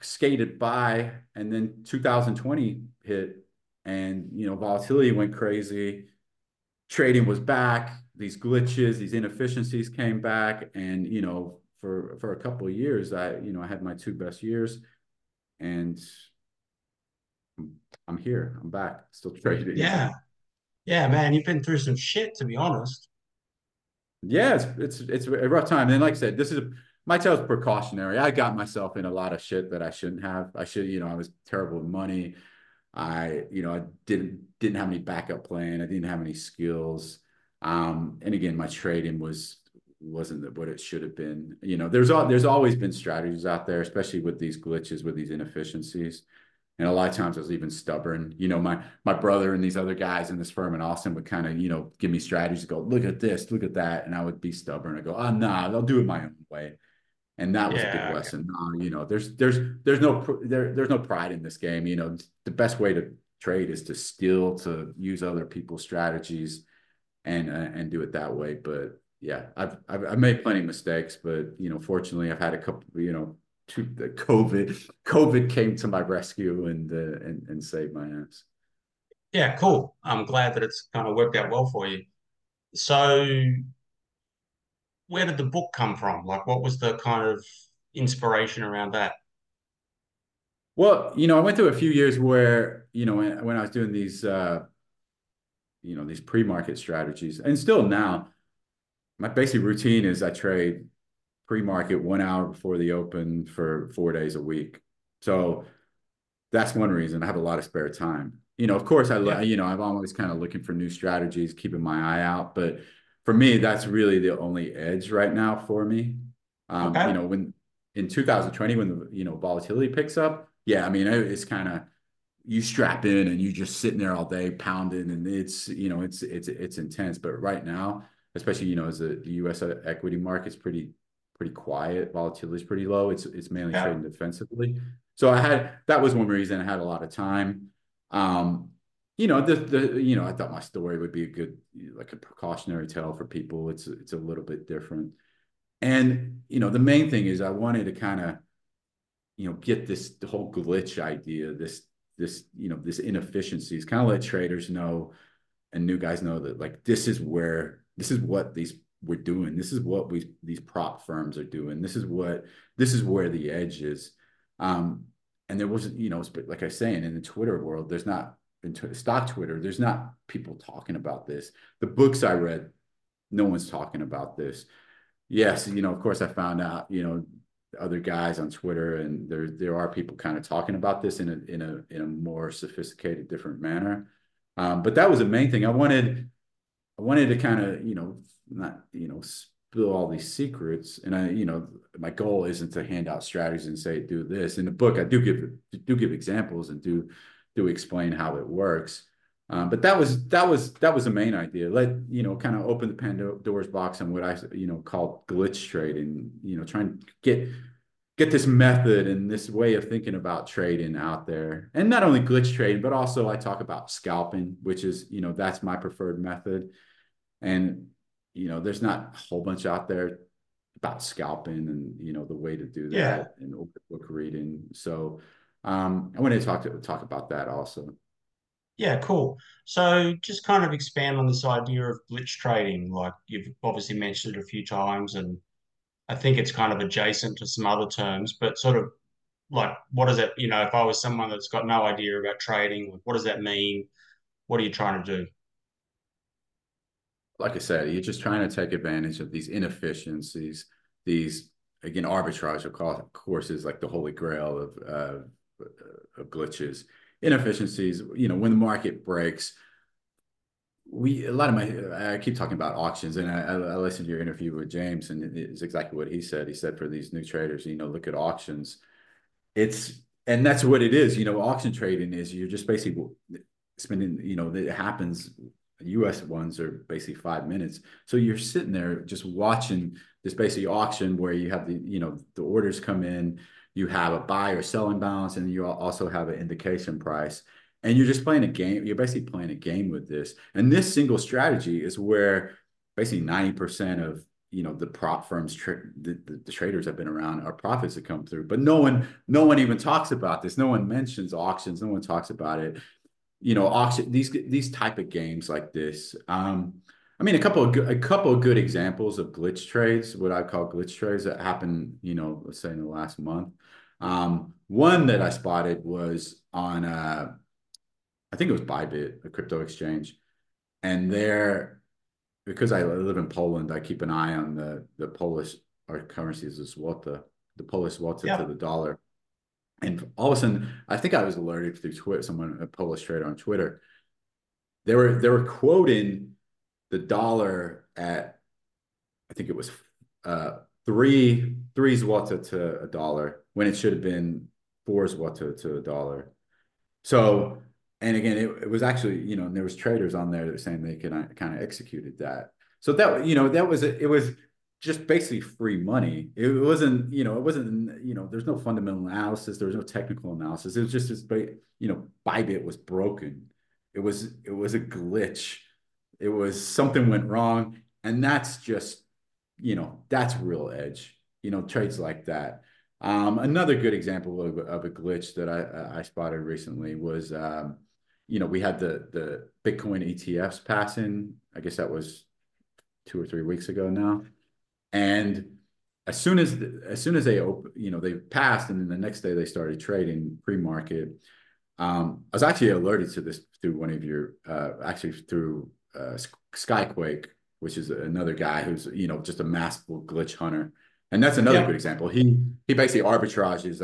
skated by, and then 2020 hit, and, volatility went crazy. Trading was back. These glitches, these inefficiencies came back. And, for a couple of years, I had my 2 best years, and I'm here, I'm back, still trading. Yeah. Yeah, man, you've been through some shit, to be honest. Yeah, it's a rough time. And like I said, my tale's precautionary. I got myself in a lot of shit that I shouldn't have. I was terrible with money. I didn't have any backup plan. I didn't have any skills. And again, my trading wasn't what it should have been. There's always been strategies out there, especially with these glitches, with these inefficiencies. And a lot of times I was even stubborn. My brother and these other guys in this firm in Austin would kind of, give me strategies, go, look at this, look at that. And I would be stubborn. I go, oh, nah, they'll do it my own way. And that was a big lesson. There's no pride in this game. The best way to trade is to steal, to use other people's strategies and do it that way. But yeah, I've made plenty of mistakes, but you know, fortunately I've had a couple, you know, COVID came to my rescue and saved my ass. Yeah, cool. I'm glad that it's kind of worked out well for you. So where did the book come from? Like, what was the kind of inspiration around that? Well, you know, I went through a few years where, you know, when I was doing these, you know, these pre-market strategies, and still now, my basic routine is I trade pre-market 1 hour before the open for 4 days a week. So that's one reason I have a lot of spare time. You know, of course, you know, I'm always kind of looking for new strategies, keeping my eye out. But for me, that's really the only edge right now for me. You know, when in 2020, when the, you know, volatility picks up, yeah, I mean, it's kind of, you strap in and you're just sitting there all day pounding, and it's, you know, it's intense. But right now, especially, you know, as the U.S. equity market's pretty quiet, volatility is pretty low. It's mainly trading defensively. So that was one reason I had a lot of time. You know, you know, I thought my story would be a good, like a precautionary tale for people. It's a little bit different. And, you know, the main thing is I wanted to kind of, you know, get this whole glitch idea, this, you know, this inefficiencies, kind of let traders know and new guys know that, like, this is what we're doing. This is what these prop firms are doing. This is where the edge is. And there wasn't, you know, like I was saying, in the Twitter world, there's not, in stock Twitter, there's not people talking about this. The books I read, no one's talking about this. Yes, you know, of course I found out, you know, other guys on Twitter, and there are people kind of talking about this in a more sophisticated, different manner. But that was the main thing. I wanted to kind of, you know, not, you know, spill all these secrets. And I, you know, my goal isn't to hand out strategies and say, do this. In the book, I do give examples and do explain how it works. But that was the main idea. Let, you know, kind of open the Pandora's box on what I, you know, call glitch trading, you know, trying to get this method and this way of thinking about trading out there. And not only glitch trading, but also I talk about scalping, which is, you know, that's my preferred method. And, you know, there's not a whole bunch out there about scalping and, you know, the way to do that and open book reading. So I wanted to talk about that also. Yeah, cool. So just kind of expand on this idea of glitch trading. Like, you've obviously mentioned it a few times, and I think it's kind of adjacent to some other terms, but sort of like, what is it? You know, if I was someone that's got no idea about trading, what does that mean? What are you trying to do? Like I said, you're just trying to take advantage of these inefficiencies, these, again, arbitrage, of course, is like the holy grail of glitches. Inefficiencies, you know, when the market breaks, I keep talking about auctions, and I listened to your interview with James, and it's exactly what he said. He said for these new traders, you know, look at auctions. And that's what it is. You know, auction trading is, you're just basically spending, you know, it happens. US ones are basically 5 minutes. So you're sitting there just watching this basically auction where you have the, you know, the orders come in, you have a buy or selling balance, and you also have an indication price. And you're just playing a game. You're basically playing a game with this. And this single strategy is where basically 90% of, you know, the prop firms, the traders have been around, our profits have come through. But no one even talks about this. No one mentions auctions. No one talks about it. You know, auction, these type of games like this. I mean, a couple of good examples of glitch trades, what I call glitch trades that happened, you know, let's say in the last month. One that I spotted was on, I think it was Bybit, a crypto exchange. And there, because I live in Poland, I keep an eye on the Polish, our currency is the Polish złoty to the dollar. And all of a sudden, I think I was alerted through Twitter, someone, a Polish trader on Twitter. They were quoting the dollar at, I think it was three złoty to a dollar, when it should have been 4 złoty to a dollar. So, and again, it was actually, you know, and there was traders on there that were saying they could kind of executed that. So that, you know, that was, it was just basically free money. It wasn't, it wasn't, there's no fundamental analysis. There was no technical analysis. It was just, Bybit was broken. It was a glitch. It was something went wrong. And that's just, that's real edge, trades like that. Another good example of a glitch that I spotted recently was, we had the Bitcoin ETFs passing. I guess that was 2 or 3 weeks ago now. And as soon as they open, they passed, and then the next day they started trading pre-market. I was actually alerted to this through one of your, through Skyquake, which is another guy who's, just a masterful glitch hunter. And that's another good example. He basically arbitrages,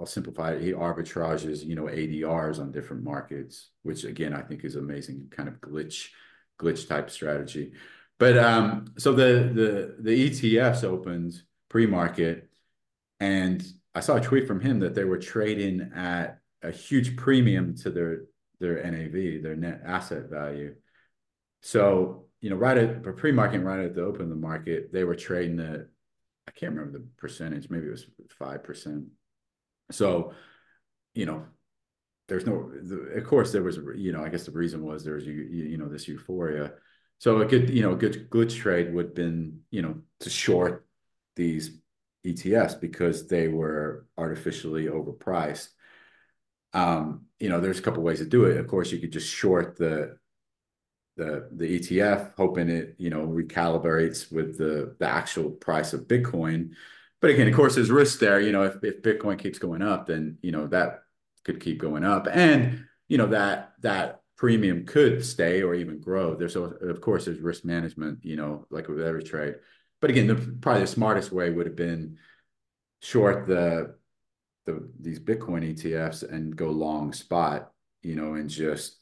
I'll simplify it. He arbitrages, ADRs on different markets, which again, I think is amazing kind of glitch type strategy. But so the ETFs opened pre-market, and I saw a tweet from him that they were trading at a huge premium to their NAV, their net asset value. So, right at the pre-market, right at the open of the market, they were trading at, I can't remember the percentage, maybe it was 5%. So, there's no, of course there was, I guess the reason was there was, this euphoria. So a good glitch trade would have been, to short these ETFs because they were artificially overpriced. There's a couple ways to do it. Of course, you could just short the ETF, hoping it, recalibrates with the actual price of Bitcoin. But again, of course, there's risk there. If Bitcoin keeps going up, then, that could keep going up. And, that premium could stay or even grow. Of course, there's risk management, like with every trade. But again, probably the smartest way would have been short these Bitcoin ETFs and go long spot, and just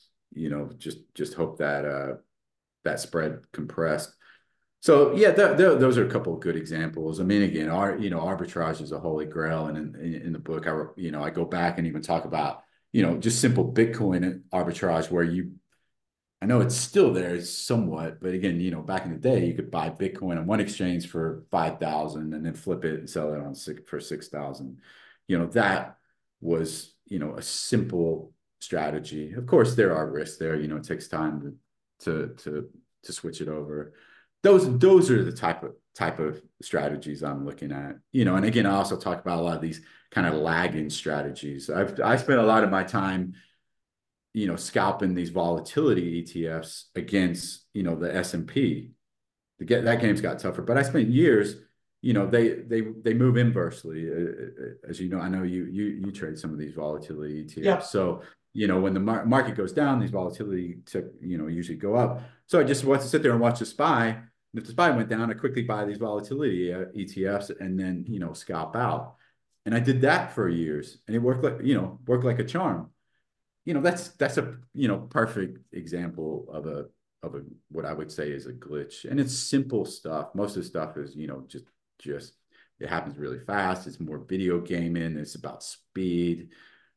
hope that that spread compressed. So yeah, those are a couple of good examples. I mean, again, arbitrage is a holy grail, and in the book, I go back and even talk about, just simple Bitcoin arbitrage where I know it's still there somewhat, but again, back in the day, you could buy Bitcoin on one exchange for 5,000 and then flip it and sell it on for 6,000. That was, a simple strategy. Of course, there are risks there, it takes time to switch it over. Those are the type of strategies I'm looking at, and again, I also talk about a lot of these kind of lagging strategies. I spent a lot of my time, scalping these volatility ETFs against, the S&P. That game's got tougher, but I spent years, they move inversely, as you know. I know you trade some of these volatility ETFs. Yeah. So, when the market goes down, these volatility, usually go up. So I just want to sit there and watch the SPY. If the SPY went down, I quickly buy these volatility ETFs and then, scalp out. And I did that for years, and it worked like a charm. That's a, perfect example of a what I would say is a glitch. And it's simple stuff. Most of the stuff is, just it happens really fast. It's more video gaming. It's about speed.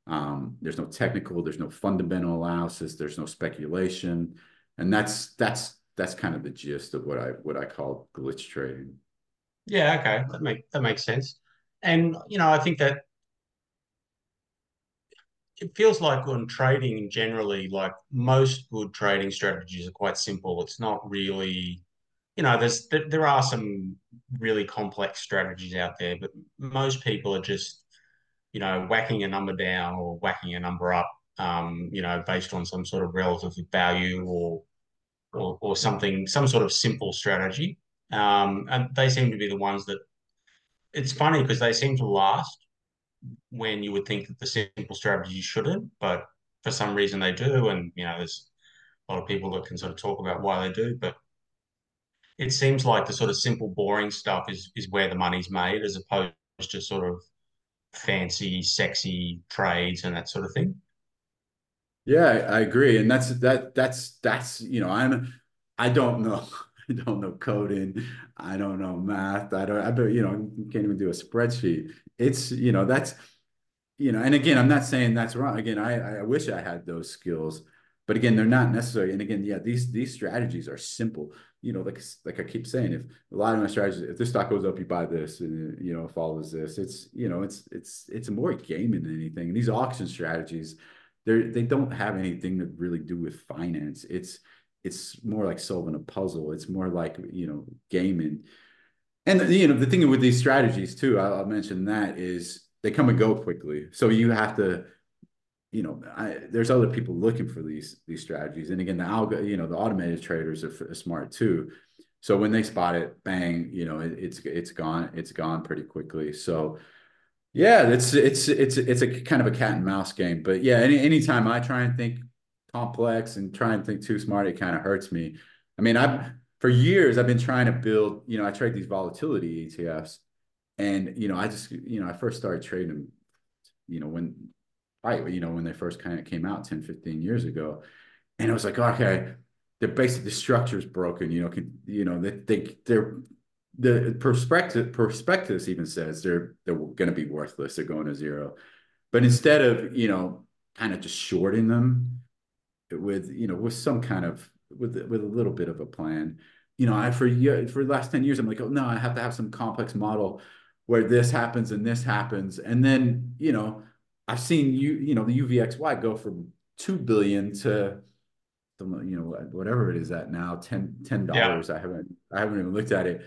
There's no technical, there's no fundamental analysis, there's no speculation. And that's kind of the gist of what I call glitch trading. Yeah, okay. That makes sense. And, I think that it feels like on trading generally, like most good trading strategies are quite simple. It's not really, there are some really complex strategies out there, but most people are just, whacking a number down or whacking a number up, based on some sort of relative value or something, some sort of simple strategy. And they seem to be the ones that, it's funny because they seem to last when you would think that the simple strategy shouldn't, but for some reason they do. And, there's a lot of people that can sort of talk about why they do, but it seems like the sort of simple, boring stuff is where the money's made, as opposed to sort of fancy, sexy trades and that sort of thing. Yeah, I agree. And that's I don't know. I don't know coding. I don't know math. I can't even do a spreadsheet. It's, and again, I'm not saying that's wrong. Again, I wish I had those skills, But again, they're not necessary. And again, yeah, these strategies are simple. You know, like I keep saying, if a lot of my strategies, if this stock goes up, you buy this, and, you know, follows this. It's, you know, it's more gaming than anything. And these auction strategies, they don't have anything to really do with finance. It's more like solving a puzzle. It's more like, you know, gaming. And, you know, the thing with these strategies too, I'll mention that, is they come and go quickly. So you have to, you know, there's other people looking for these strategies. And again, the algo, you know, the automated traders are smart too. So when they spot it, bang, you know, it's gone pretty quickly. So yeah, it's a kind of a cat and mouse game. But yeah, anytime I try and think complex and try and think too smart, it kind of hurts me. I mean, for years, I've been trying to build, you know, I trade these volatility ETFs, and, you know, I just, you know, I first started trading them, you know, when they first kind of came out 10, 15 years ago. And I was like, okay, the structure is broken, you know, the prospectus even says they're going to be worthless. They're going to zero. But instead of, you know, kind of just shorting them with a little bit of a plan, you know, for the last 10 years, I'm like, oh no, I have to have some complex model where this happens and this happens. And then, you know, I've seen the UVXY go from $2 billion to, you know, whatever it is at now, $10. Yeah. I haven't even looked at it,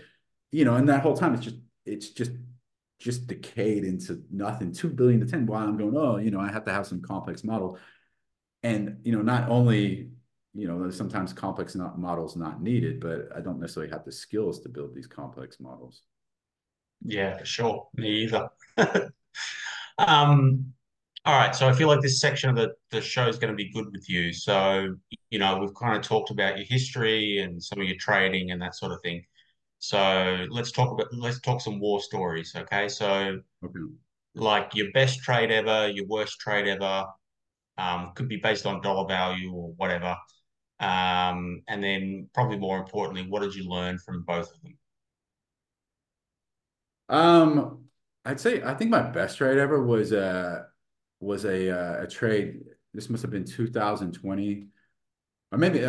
you know, and that whole time it's just decayed into nothing, $2 billion to 10, while I'm going, oh, you know, I have to have some complex model. And, you know, not only, you know, sometimes complex models not needed, but I don't necessarily have the skills to build these complex models. Yeah, for sure. Me either. All right. So I feel like this section of the show is going to be good with you. So, you know, we've kind of talked about your history and some of your trading and that sort of thing. So let's talk some war stories. Okay. So like your best trade ever, your worst trade ever, could be based on dollar value or whatever. And then probably more importantly, what did you learn from both of them? I'd say, I think my best trade ever was a trade. This must have been 2020, or maybe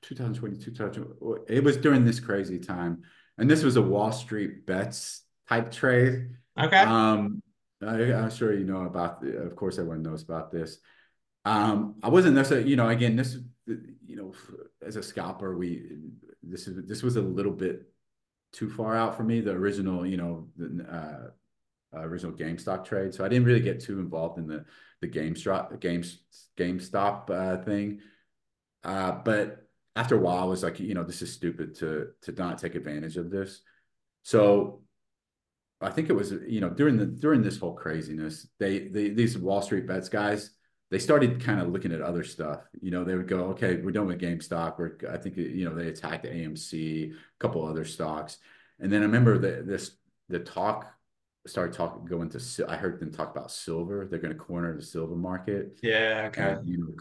2020. It was during this crazy time, and this was a Wall Street Bets type trade. Okay. I'm sure you know about. Of course, everyone knows about this. I wasn't necessarily, you know, again, this, you know, as a scalper, this was a little bit too far out for me, the original, you know, original GameStop trade. So I didn't really get too involved in the GameStop thing. But after a while, I was like, you know, this is stupid to not take advantage of this. So I think it was, you know, during this whole craziness, these Wall Street Bets guys, they started kind of looking at other stuff. You know, they would go, okay, we're done with GameStop. I think, you know, they attacked the AMC, a couple other stocks. And then I remember I heard them talk about silver. They're going to corner the silver market. Yeah. Okay. And, you know,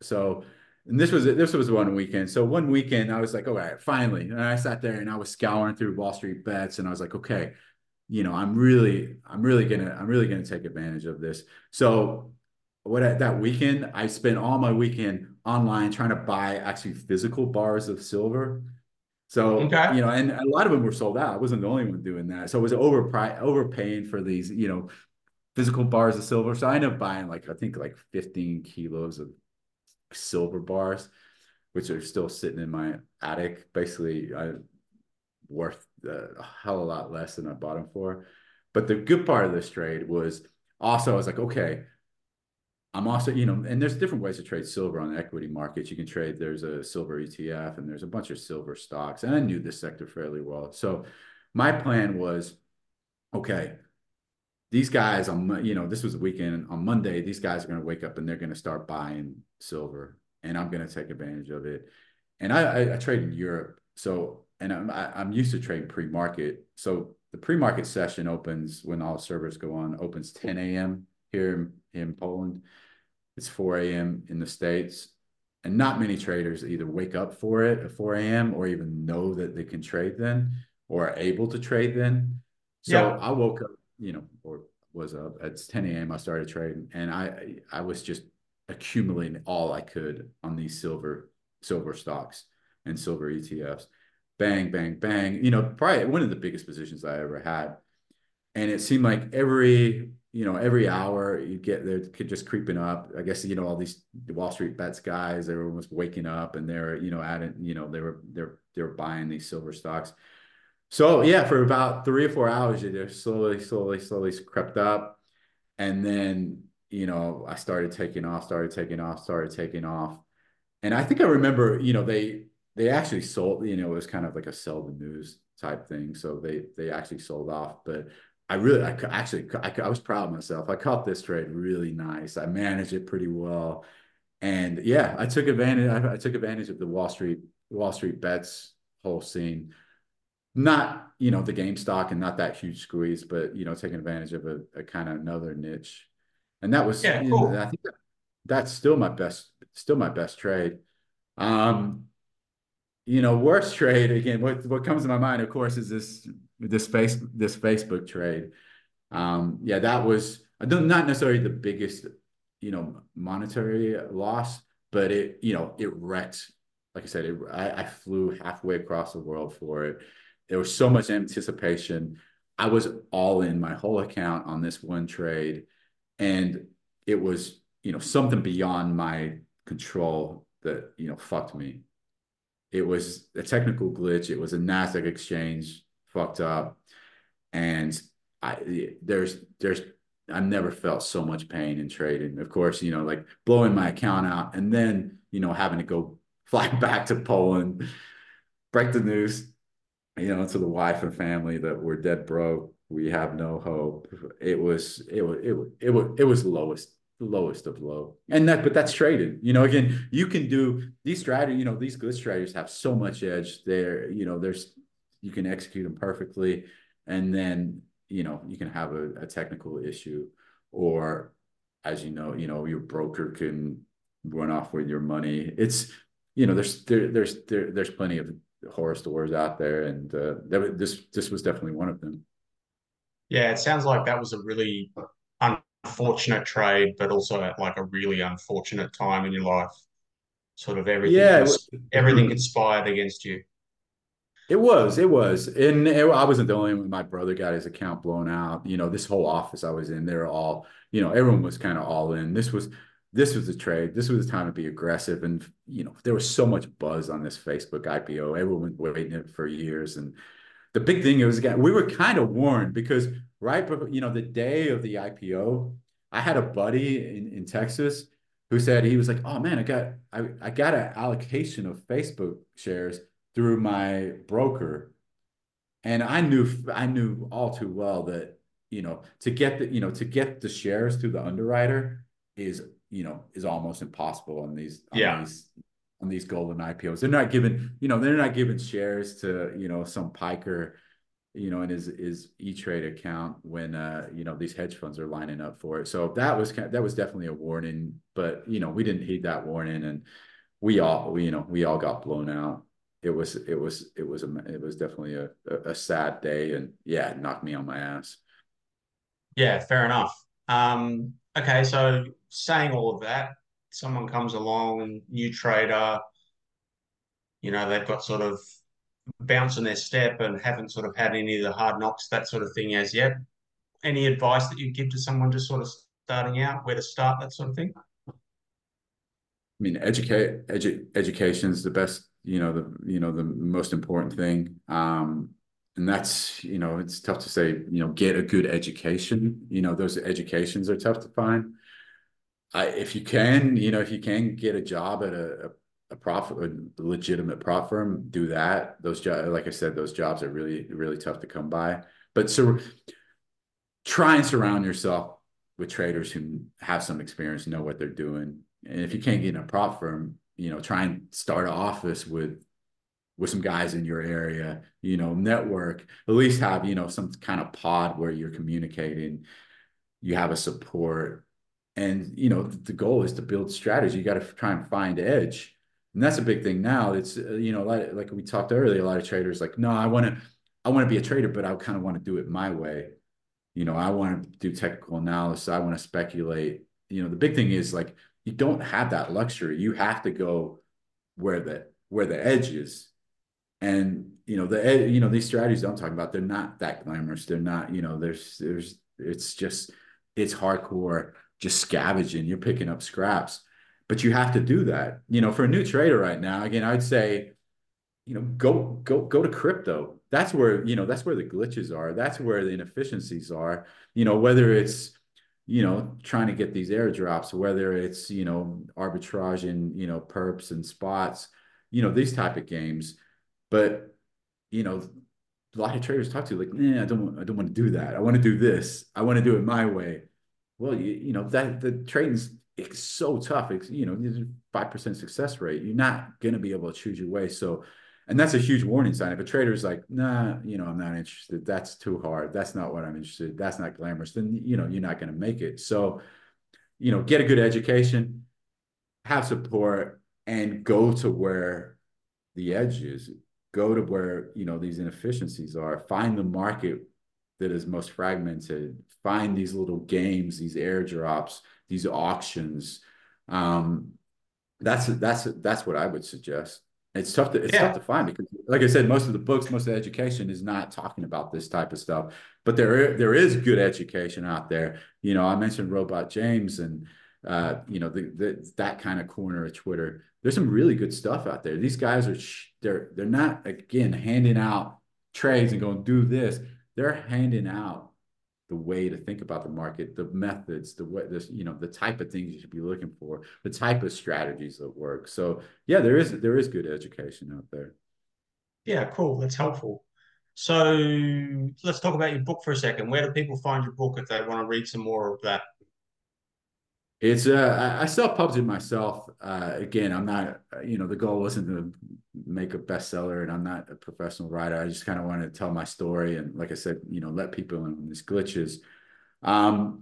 so, and this was one weekend. So one weekend I was like, all right, finally. And I sat there and I was scouring through Wall Street Bets, and I was like, okay, you know, I'm really going to take advantage of this. So that weekend, I spent all my weekend online trying to buy actually physical bars of silver. So, okay. You know, and a lot of them were sold out. I wasn't the only one doing that. So it was overpaying for these, you know, physical bars of silver. So I ended up buying I think 15 kilos of silver bars, which are still sitting in my attic. Basically, I worth a hell of a lot less than I bought them for. But the good part of this trade was also, I was like, okay, I'm also, you know, and there's different ways to trade silver on the equity markets. You can trade, there's a silver ETF and there's a bunch of silver stocks. And I knew this sector fairly well. So my plan was, okay, these guys, you know, this was the weekend. On Monday, these guys are going to wake up and they're going to start buying silver, and I'm going to take advantage of it. And I trade in Europe. So, and I'm used to trading pre-market. So the pre-market session opens when all servers go on, opens 10 a.m. here in Poland. It's 4 a.m. in the States, and not many traders either wake up for it at 4 a.m. or even know that they can trade then or are able to trade then. So yeah. I woke up, you know, or was up at 10 a.m. I started trading, and I was just accumulating all I could on these silver stocks and silver ETFs. Bang, bang, bang. You know, probably one of the biggest positions I ever had. And it seemed like every hour you get there, could just creeping up. I guess, all these Wall Street Bets guys, everyone was waking up and they're, they were buying these silver stocks. So yeah, for about 3 or 4 hours, it just slowly crept up. And then, I started taking off. And I think I remember, they actually sold, it was kind of like a sell the news type thing. So they actually sold off, but I was proud of myself. I caught this trade really nice. I managed it pretty well. And yeah, I took advantage of the Wall Street Bets whole scene. Not, the GameStop and not that huge squeeze, but, taking advantage of a kind of another niche. And that was, yeah, cool. I think that's still my best trade. Worst trade, again, what comes to my mind, of course, is this Facebook trade. Yeah, that was not necessarily the biggest, monetary loss, but it, it wrecked. Like I said, I flew halfway across the world for it. There was so much anticipation. I was all in my whole account on this one trade. And it was, something beyond my control that, fucked me. It was a technical glitch. It was a Nasdaq exchange fucked up. And I've never felt so much pain in trading. Of course, like blowing my account out and then, having to go fly back to Poland, break the news, to the wife and family that we're dead broke. We have no hope. It was lowest of low. And but that's traded. Again, you can do these strategies, these good strategies have so much edge there. You can execute them perfectly. And then, you can have a technical issue, or as your broker can run off with your money. It's, there's plenty of horror stories out there, and this was definitely one of them. Yeah, it sounds like that was a really unfortunate trade, but also at like a really unfortunate time in your life. Sort of everything, everything conspired against you. It was, and I wasn't the only one. My brother got his account blown out. This whole office I was in, they're all, everyone was kind of all in. This was the trade. This was the time to be aggressive. And, there was so much buzz on this Facebook IPO. Everyone was waiting it for years. And the big thing was, we were kind of warned because right before, the day of the IPO, I had a buddy in Texas who said, he was like, oh man, I got an allocation of Facebook shares through my broker. And I knew all too well that, to get the shares through the underwriter is almost impossible on these golden IPOs. They're not giving, shares to, some piker, in his E-Trade account when, these hedge funds are lining up for it. So that was definitely a warning, but, we didn't heed that warning, and we all got blown out. It was definitely a sad day, and yeah, it knocked me on my ass. Yeah, fair enough. Okay, so saying all of that, someone comes along and new trader, they've got sort of bounce on their step and haven't sort of had any of the hard knocks, that sort of thing as yet. Any advice that you give to someone just sort of starting out, where to start, that sort of thing? I mean, education is the best, the most important thing. And that's, it's tough to say, get a good education. Those educations are tough to find. If you can get a job at a legitimate prop firm, do that. Those jobs, like I said, those jobs are really, really tough to come by. But so try and surround yourself with traders who have some experience, know what they're doing. And if you can't get in a prop firm, try and start an office with some guys in your area, network, at least have, some kind of pod where you're communicating, you have a support. And, the goal is to build strategy. You got to try and find edge. And that's a big thing now. It's, like we talked earlier, a lot of traders like, no, I want to be a trader, but I kind of want to do it my way. I want to do technical analysis. I want to speculate. The big thing is like, You don't have that luxury. You have to go where the edge is. And these strategies I'm talking about, they're not that glamorous. They're not, it's hardcore, just scavenging. You're picking up scraps, but you have to do that. For a new trader right now, again, I'd say, go to crypto. That's where, that's where the glitches are. That's where the inefficiencies are, whether it's, trying to get these airdrops, whether it's, arbitrage in, perps and spots, these type of games. But, a lot of traders talk to like, I don't want to do that. I want to do this. I want to do it my way. Well, that the trading's it's so tough. It's, 5% success rate. You're not going to be able to choose your way. So, and that's a huge warning sign. If a trader's like, nah, I'm not interested. That's too hard. That's not what I'm interested in. That's not glamorous. Then, you're not going to make it. So, get a good education, have support, and go to where the edge is. Go to where, these inefficiencies are. Find the market that is most fragmented. Find these little games, these airdrops, these auctions. That's what I would suggest. It's tough to find because, like I said, most of the books, most of the education is not talking about this type of stuff. But there is good education out there. I mentioned Robot James and that kind of corner of Twitter. There's some really good stuff out there. These guys are they're not, again, handing out trades and going do this. They're handing out the way to think about the market, the methods, the way this, the type of things you should be looking for, the type of strategies that work. So yeah, there is good education out there. Yeah, cool. That's helpful. So let's talk about your book for a second. Where do people find your book if they want to read some more of that? It's I self-published it myself. Again, I'm not, the goal wasn't to make a bestseller, and I'm not a professional writer. I just kind of wanted to tell my story, and like I said, let people in on these glitches.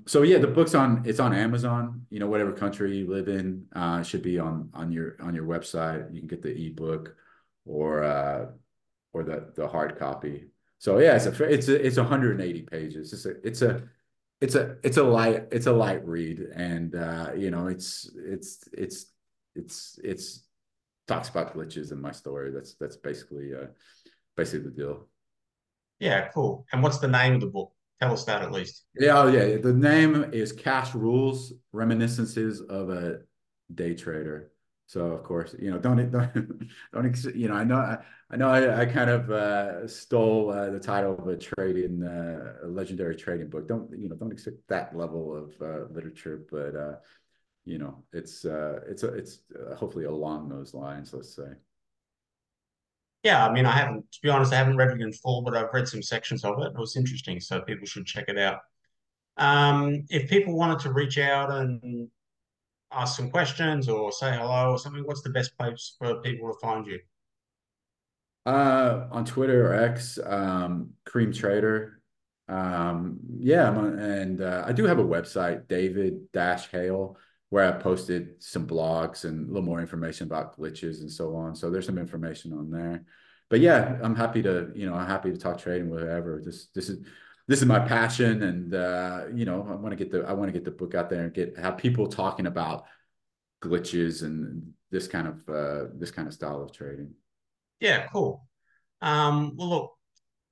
So yeah, the book's on Amazon. Whatever country you live in, it should be on your website. You can get the ebook or the hard copy. So yeah, it's 180 pages. It's a light read, and it's talks about glitches in my story. That's basically the deal. Yeah, cool. And what's the name of the book? Tell us that at least. Yeah, the name is Cash Rules: Reminiscences of a Day Trader. So of course, don't I know I kind of stole the title of a legendary trading book. Don't accept that level of literature, but it's hopefully along those lines, let's say. Yeah, I mean, to be honest, I haven't read it in full, but I've read some sections of it. It was interesting, so people should check it out. If people wanted to reach out and ask some questions or say hello or something, what's the best place for people to find you? On Twitter or X, Cream Trader. I do have a website, David-Hale, where I posted some blogs and a little more information about glitches and so on. So there's some information on there. But yeah, I'm happy to, I'm happy to talk trading, whatever. This is my passion, and I want to get the book out there and have people talking about glitches and this kind of style of trading. Yeah, cool. Well, look,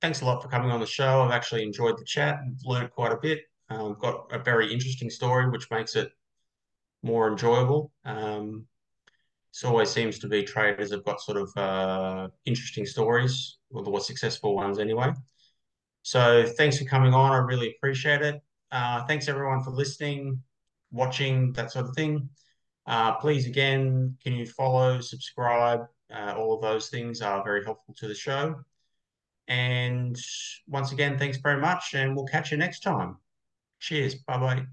thanks a lot for coming on the show. I've actually enjoyed the chat and learned quite a bit. I've got a very interesting story, which makes it more enjoyable. It always seems to be traders have got sort of interesting stories, or the more successful ones anyway. So thanks for coming on. I really appreciate it. Thanks everyone for listening, watching, that sort of thing. Please, again, can you follow, subscribe? All of those things are very helpful to the show. And once again, thanks very much, and we'll catch you next time. Cheers. Bye-bye.